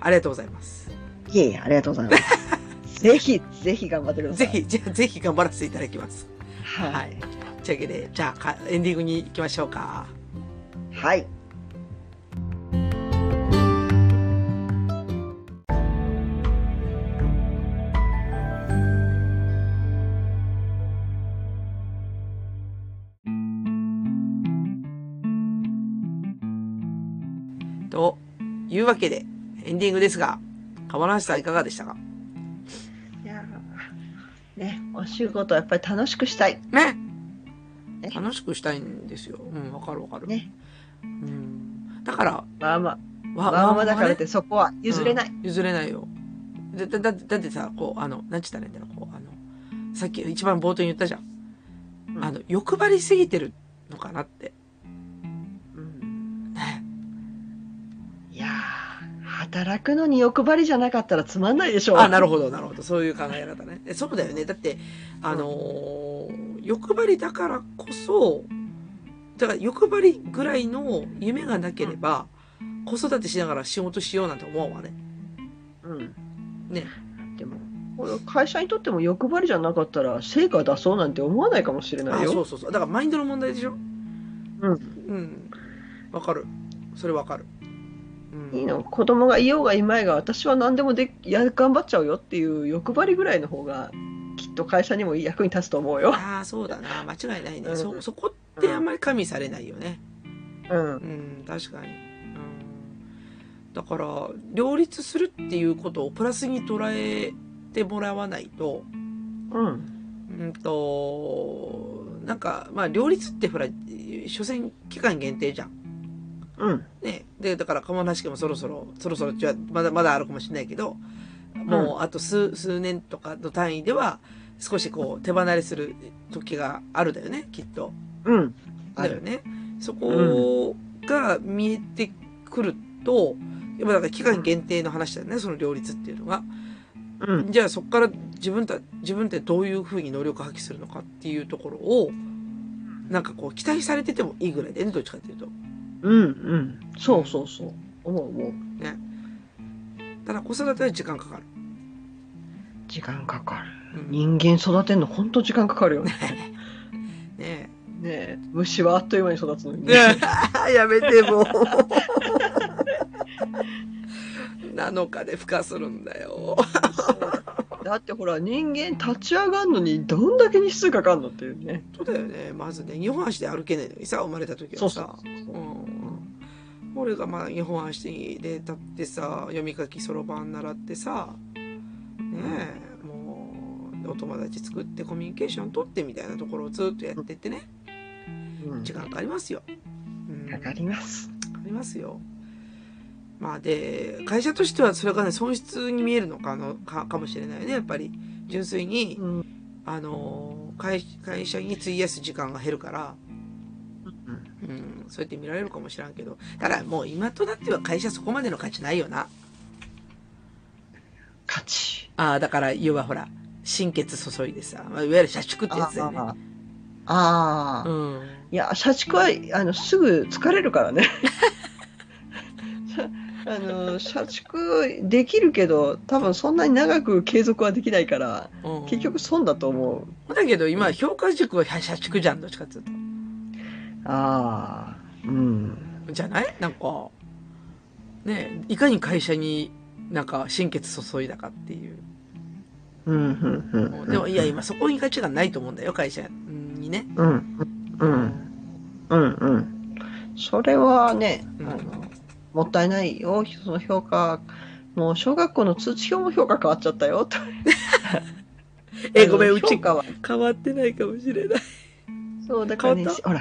ありがとうございます。いえいえ、ありがとうございます。ぜひ頑張ってください。ぜひ頑張らせていただきます。はい。というわけで、じゃあエンディングに行きましょうか。はい。というわけでエンディングですが、釜の橋さんいかがでしたか？お仕事はやっぱり楽しくしたいね。楽しくしたいんですよ。わかるね。だからまあだからってそこは譲れない、譲れないよ。だってさ、こうなんちったらいいんだろう、こうさっき一番冒頭に言ったじゃん、欲張りすぎてるのかなって、ね。いやー、働くのに欲張りじゃなかったらつまんないでしょう。あ、なるほど、そういう考え方ね。そうだよね。だって欲張りだからこそ、だから欲張りぐらいの夢がなければ、子育てしながら仕事しようなんて思うわね。ね。でも会社にとっても欲張りじゃなかったら成果出そうなんて思わないかもしれないよ。あ、そう。だからマインドの問題でしょ。わかる。それわかる。いいの、子供がいようがいまいが私は何でも頑張っちゃうよっていう欲張りぐらいの方がきっと会社にも役に立つと思うよ。ああ、そうだな、間違いないね。そこってあんまり加味されないよね。確かに。だから両立するっていうことをプラスに捉えてもらわないと、なんか両立ってほら所詮期間限定じゃん。ね、でだから釜無し家もそろそろじゃまだあるかもしれないけど、もうあと数年とかの単位では少しこう手離れする時があるだよね、きっと。だよね。そこが見えてくると、やっぱだから期間限定の話だよね、その両立っていうのが。じゃあそこから自分ってどういうふうに能力発揮するのかっていうところをなんかこう期待されててもいいぐらいでね、どっちかっていうと。そう思うね。ただ子育ては時間かかる、人間育てんのほんと時間かかるよね。ねえ、虫はあっという間に育つのにね。やめて、もう7日で孵化するんだよ。だってほら、人間立ち上がるのにどんだけ日数かかるのっていうね。そうだよね。まずね、2本足で歩けないのにさ、生まれた時はさ、俺が2本足で立ってさ、読み書きそろばん習ってさ、ねえ、もうお友達作ってコミュニケーション取ってみたいなところをずっとやってってね、時間かかりますよ。かかりますよ。まあ、で会社としてはそれがね損失に見えるの かもしれないよね。やっぱり純粋に、うん、会社に費やす時間が減るから、うん、そうやって見られるかもしらんけど、ただもう今となっては会社そこまでの価値ないよな。価値、ああ、だから要はほら心血注いでさ、いわゆる社畜ってやつだよね。ああ、うん、いや社畜はすぐ疲れるからね。社畜できるけど多分そんなに長く継続はできないから、うん、結局損だと思う。だけど今評価軸は社畜じゃん、どっちかっていうと。ああ、うん。じゃない？なんかね、いかに会社になんか心血注いだかっていう。うんうんうん。でもいや今そこに価値がないと思うんだよ、会社にね。うんうんうんうん。それはね。うん、もったいないよ、その評価。もう小学校の通知表も評価変わっちゃったよ。え、ごめん、うち変わってないかもしれない。そうだからね、ほら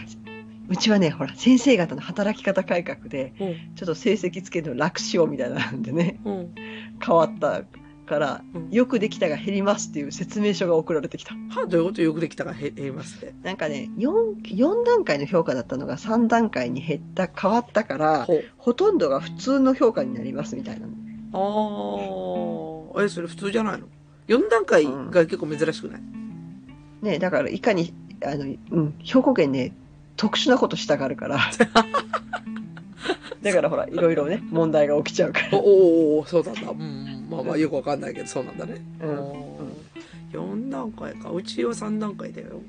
うちはね、ほら先生方の働き方改革で、うん、ちょっと成績つけるの楽しようみたいなんでね、うん、変わったから、うん、よくできたが減りますっていう説明書が送られてきた。は、どういうこと？よくできたが減りますって。なんかね、4段階の評価だったのが3段階に変わったから、ほとんどが普通の評価になりますみたいな。ああ、え、それ普通じゃないの？ 4 段階が結構珍しくない？うん、ね、だからいかにうん、兵庫県ね、特殊なことしたがるから。だからほらいろいろね問題が起きちゃうから。おー、そうだった。うん、まあまあよくわかんないけどそうなんだね。うん、4段階か、うちは3段階だよ。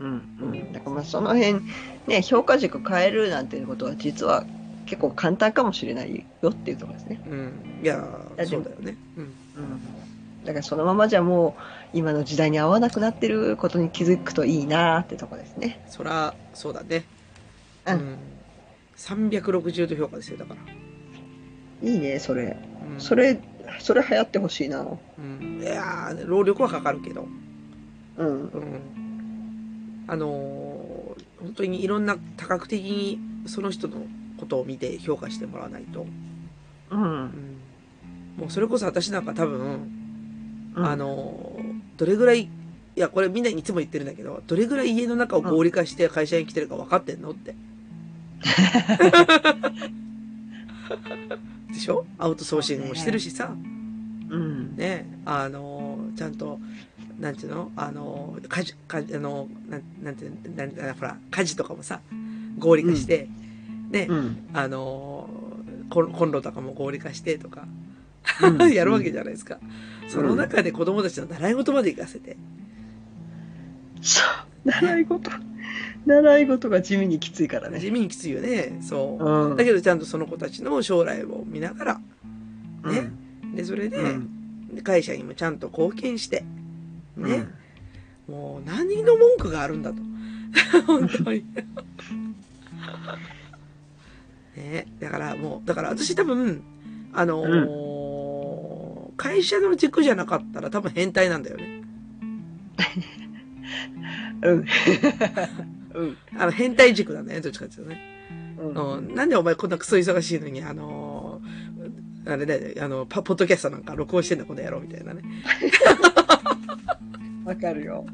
うんうんうん。だからまあその辺ね、評価軸変えるなんていうことは実は結構簡単かもしれないよっていうところですね。うん。いやー、そうだよね。うんうん。だからそのままじゃもう今の時代に合わなくなってることに気づくといいなーってとこですね。そらそうだね。うん。うん、360度評価ですよ、だから。いいね、それ。うん、それ流行ってほしいな。うん、いやー、労力はかかるけど。うん。うん、本当にいろんな多角的にその人のことを見て評価してもらわないと。うん。うん、もうそれこそ私なんか多分、うん、どれぐらい、いや、これみんなにいつも言ってるんだけど、どれぐらい家の中を合理化して会社に来てるか分かってんのって。でしょ？アウトソーシングもしてるしさ、うん、ね、ちゃんとなんていうの、ほら家事とかもさ合理化して、うん、ね、うん、コンロとかも合理化してとかやるわけじゃないですか。うん、その中で子供たちの習い事まで行かせて、うん、そう習い事が地味にきついからね。地味にきついよね。そう、うん、だけどちゃんとその子たちの将来を見ながらね、うん、でそれで、うん、会社にもちゃんと貢献してね、うん、もう何の文句があるんだと。本当にね。だから私多分うん、会社の軸じゃなかったら多分変態なんだよね。うんうん、変態軸なんだよね、どっちかっていうとね。うん、なんでお前こんなクソ忙しいのにあれね、ポッドキャストなんか録音してんだこの野郎みたいなね。わかるよ。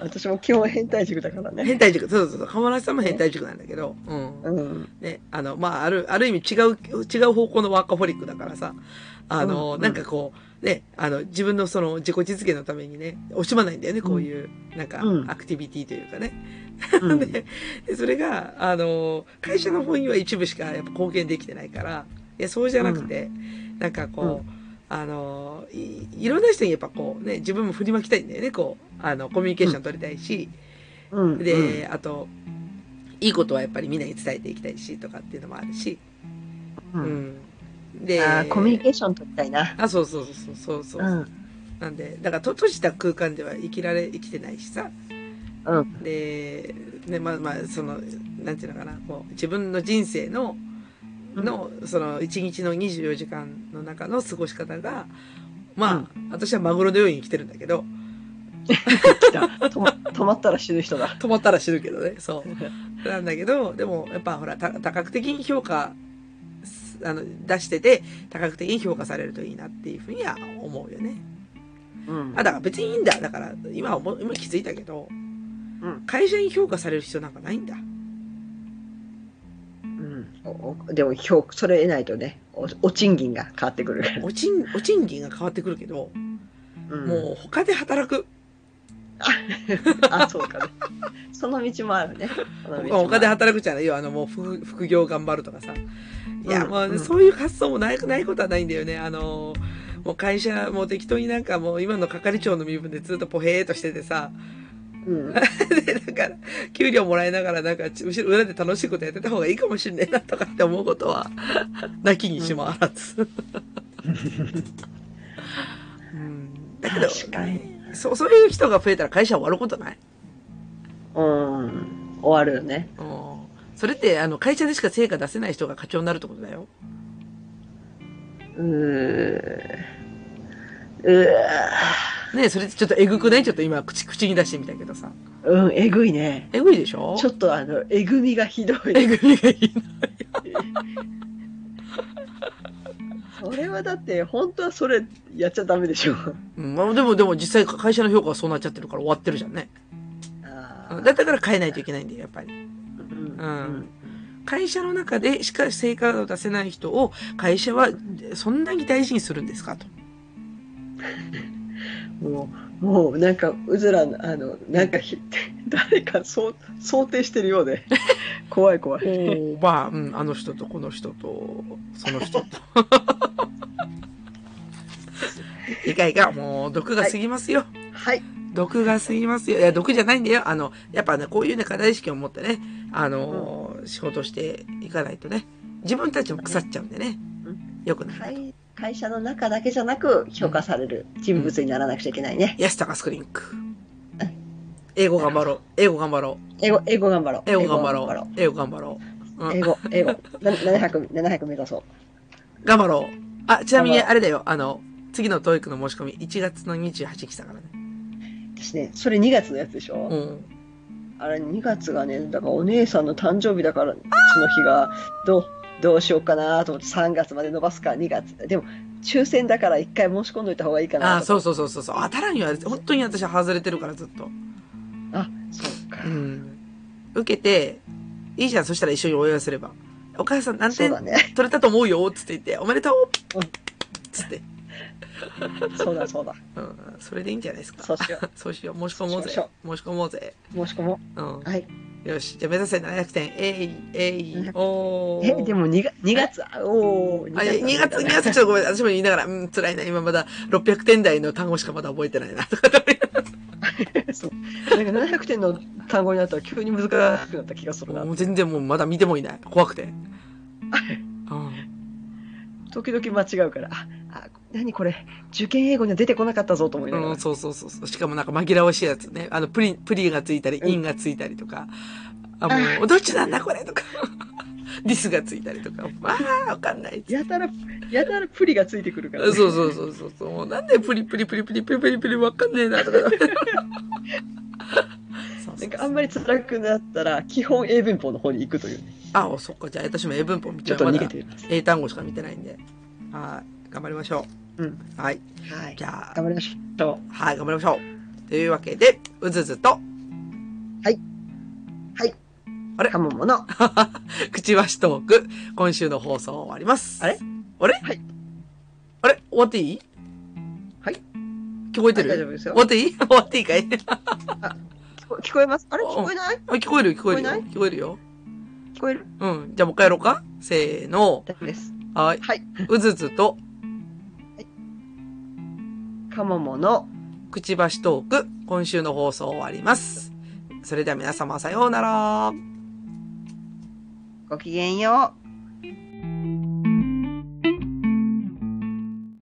私も基本変態軸だからね。変態軸、そうそうそう、浜田さんも変態軸なんだけど、うん、うん、ね、まあある意味違う方向のワーカホリックだからさ、うんうん、なんかこうね、自分のその自己実現のためにね、惜しまないんだよね、こういう、うん、なんか、うん、アクティビティというかね。うん、でそれが会社の方には一部しかやっぱ貢献できてないから、いやそうじゃなくて、うん、なんかこう。うん、いろんな人にやっぱこうね、自分も振りまきたいんだよね、こう、コミュニケーション取りたいし、うん、で、あと、いいことはやっぱりみんなに伝えていきたいし、とかっていうのもあるし、うん。で、コミュニケーション取りたいな。あ、そうそうそうそうそう。うん、なんで、だから、閉じた空間では生きてないしさ、うん。で、ね、まあ、その、なんていうのかな、こう、自分の人生のその1日の24時間の中の過ごし方が、まあ、うん、私はマグロのように生きてるんだけど。来た。止まったら死ぬ人だ。止まったら死ぬけどね。そう。なんだけど、でもやっぱほら多角的に評価出してて多角的に評価されるといいなっていうふうには思うよね。うん、だから別にいいんだ。だから今気づいたけど、うん、会社に評価される必要なんかないんだ。うん、でもそれ得ないとね、お賃金が変わってくるから。お賃金が変わってくるけど、うん、もう他で働く。あ、そうかね。その道もあるね。他で働くじゃないよ。もう副業頑張るとかさ。いや、もう、うん、そういう発想もないことはないんだよね。もう会社もう適当になんかもう今の係長の身分でずっとポヘーとしててさ。うん、でだから給料もらいながらなんか裏で楽しいことやってた方がいいかもしれないなとかって思うことはなきにしもあらず。うん、だけど確かに。そういう人が増えたら会社終わることない？うん。終わるよね。それって、会社でしか成果出せない人が課長になるってことだよ。ねえ、それってちょっとえぐくない？ちょっと今、口に出してみたけどさ。うん、えぐいね。えぐいでしょ？ちょっとえぐみがひどい。えぐみがひどい。それはだって本当はそれやっちゃダメでしょ。うん、でも実際会社の評価はそうなっちゃってるから終わってるじゃんね。だから変えないといけないんだよやっぱり。うんうん、会社の中でしか成果を出せない人を会社はそんなに大事にするんですかと。もうなんかうずらなんか誰か想定してるようで怖い。まあ、うん、あの人とこの人とその人と理解がもう毒が過ぎますよ。はい、毒が過ぎますよ。いや毒じゃないんだよ。やっぱねこういうね課題意識を持ってね仕事していかないとね自分たちも腐っちゃうんでね、うん、よくない。はい会社の中だけじゃなく評価される人物にならなくちゃいけないね。安高スクリンク。英語頑張ろう。700目指そう。頑張ろう。あ、ちなみにあれだよ。次のTOEICの申し込み1月の28日だからね。私ね、それ2月のやつでしょ。うん。あれ2月がね、だからお姉さんの誕生日だから、その日がどうしようかなと思って3月まで伸ばすか2月でも抽選だから1回申し込んどいた方がいいかなとか。そう当たらんよ。本当に私は外れてるからずっと。あ、そうか。うん、受けていいじゃん。そしたら一緒に応援すればお母さん何点取れたと思うよっつって言って、ね、おめでとうっつってそうだ、うん、それでいいんじゃないですか。そうしよう申し込もうぜ。うん、はいよし、じゃあ目指せ700点。おー。でも2月、おー。2月、ちょっとごめん、私も言いながら、辛いな、今まだ600点台の単語しかまだ覚えてないな、とか。そう。なんか700点の単語になったら急に難しくなった気がするな。もう全然もうまだ見てもいない。怖くて。うん。時々間違うから、何これ受験英語には出てこなかったぞと思いながら、うん、そうしかもなんか紛らわしいやつね。プリがついたり、インがついたりとか、もうどっちなんだこれとかディスがついたりとか、わかんない。やたらプリがついてくるから、ね、そうもうなんでプリわかんねえなとかなんかあんまり辛くなったら基本英文法の方に行くという、ね、あそっか。じゃあ私も英文法見ちゃう。ちょっと逃げてる。英単語しか見てないんで、頑張りましょう。うん、はい。はい。じゃあ、頑張りましょう。はい、頑張りましょう。というわけで、うずずと。はい。はい。あれかももの。くちばしトーク、今週の放送終わります。あれはい。あれ終わっていい？はい。聞こえてる？大丈夫ですよ。終わっていい？終わっていいかい？聞こえます？あれ聞こえない？聞こえるよ。聞こえる？うん。じゃあもう一回やろうか？せーの。大丈夫です。はい。うずずと。かもものくちばしトーク、今週の放送終わります。それでは皆様さようなら。ごきげんよう。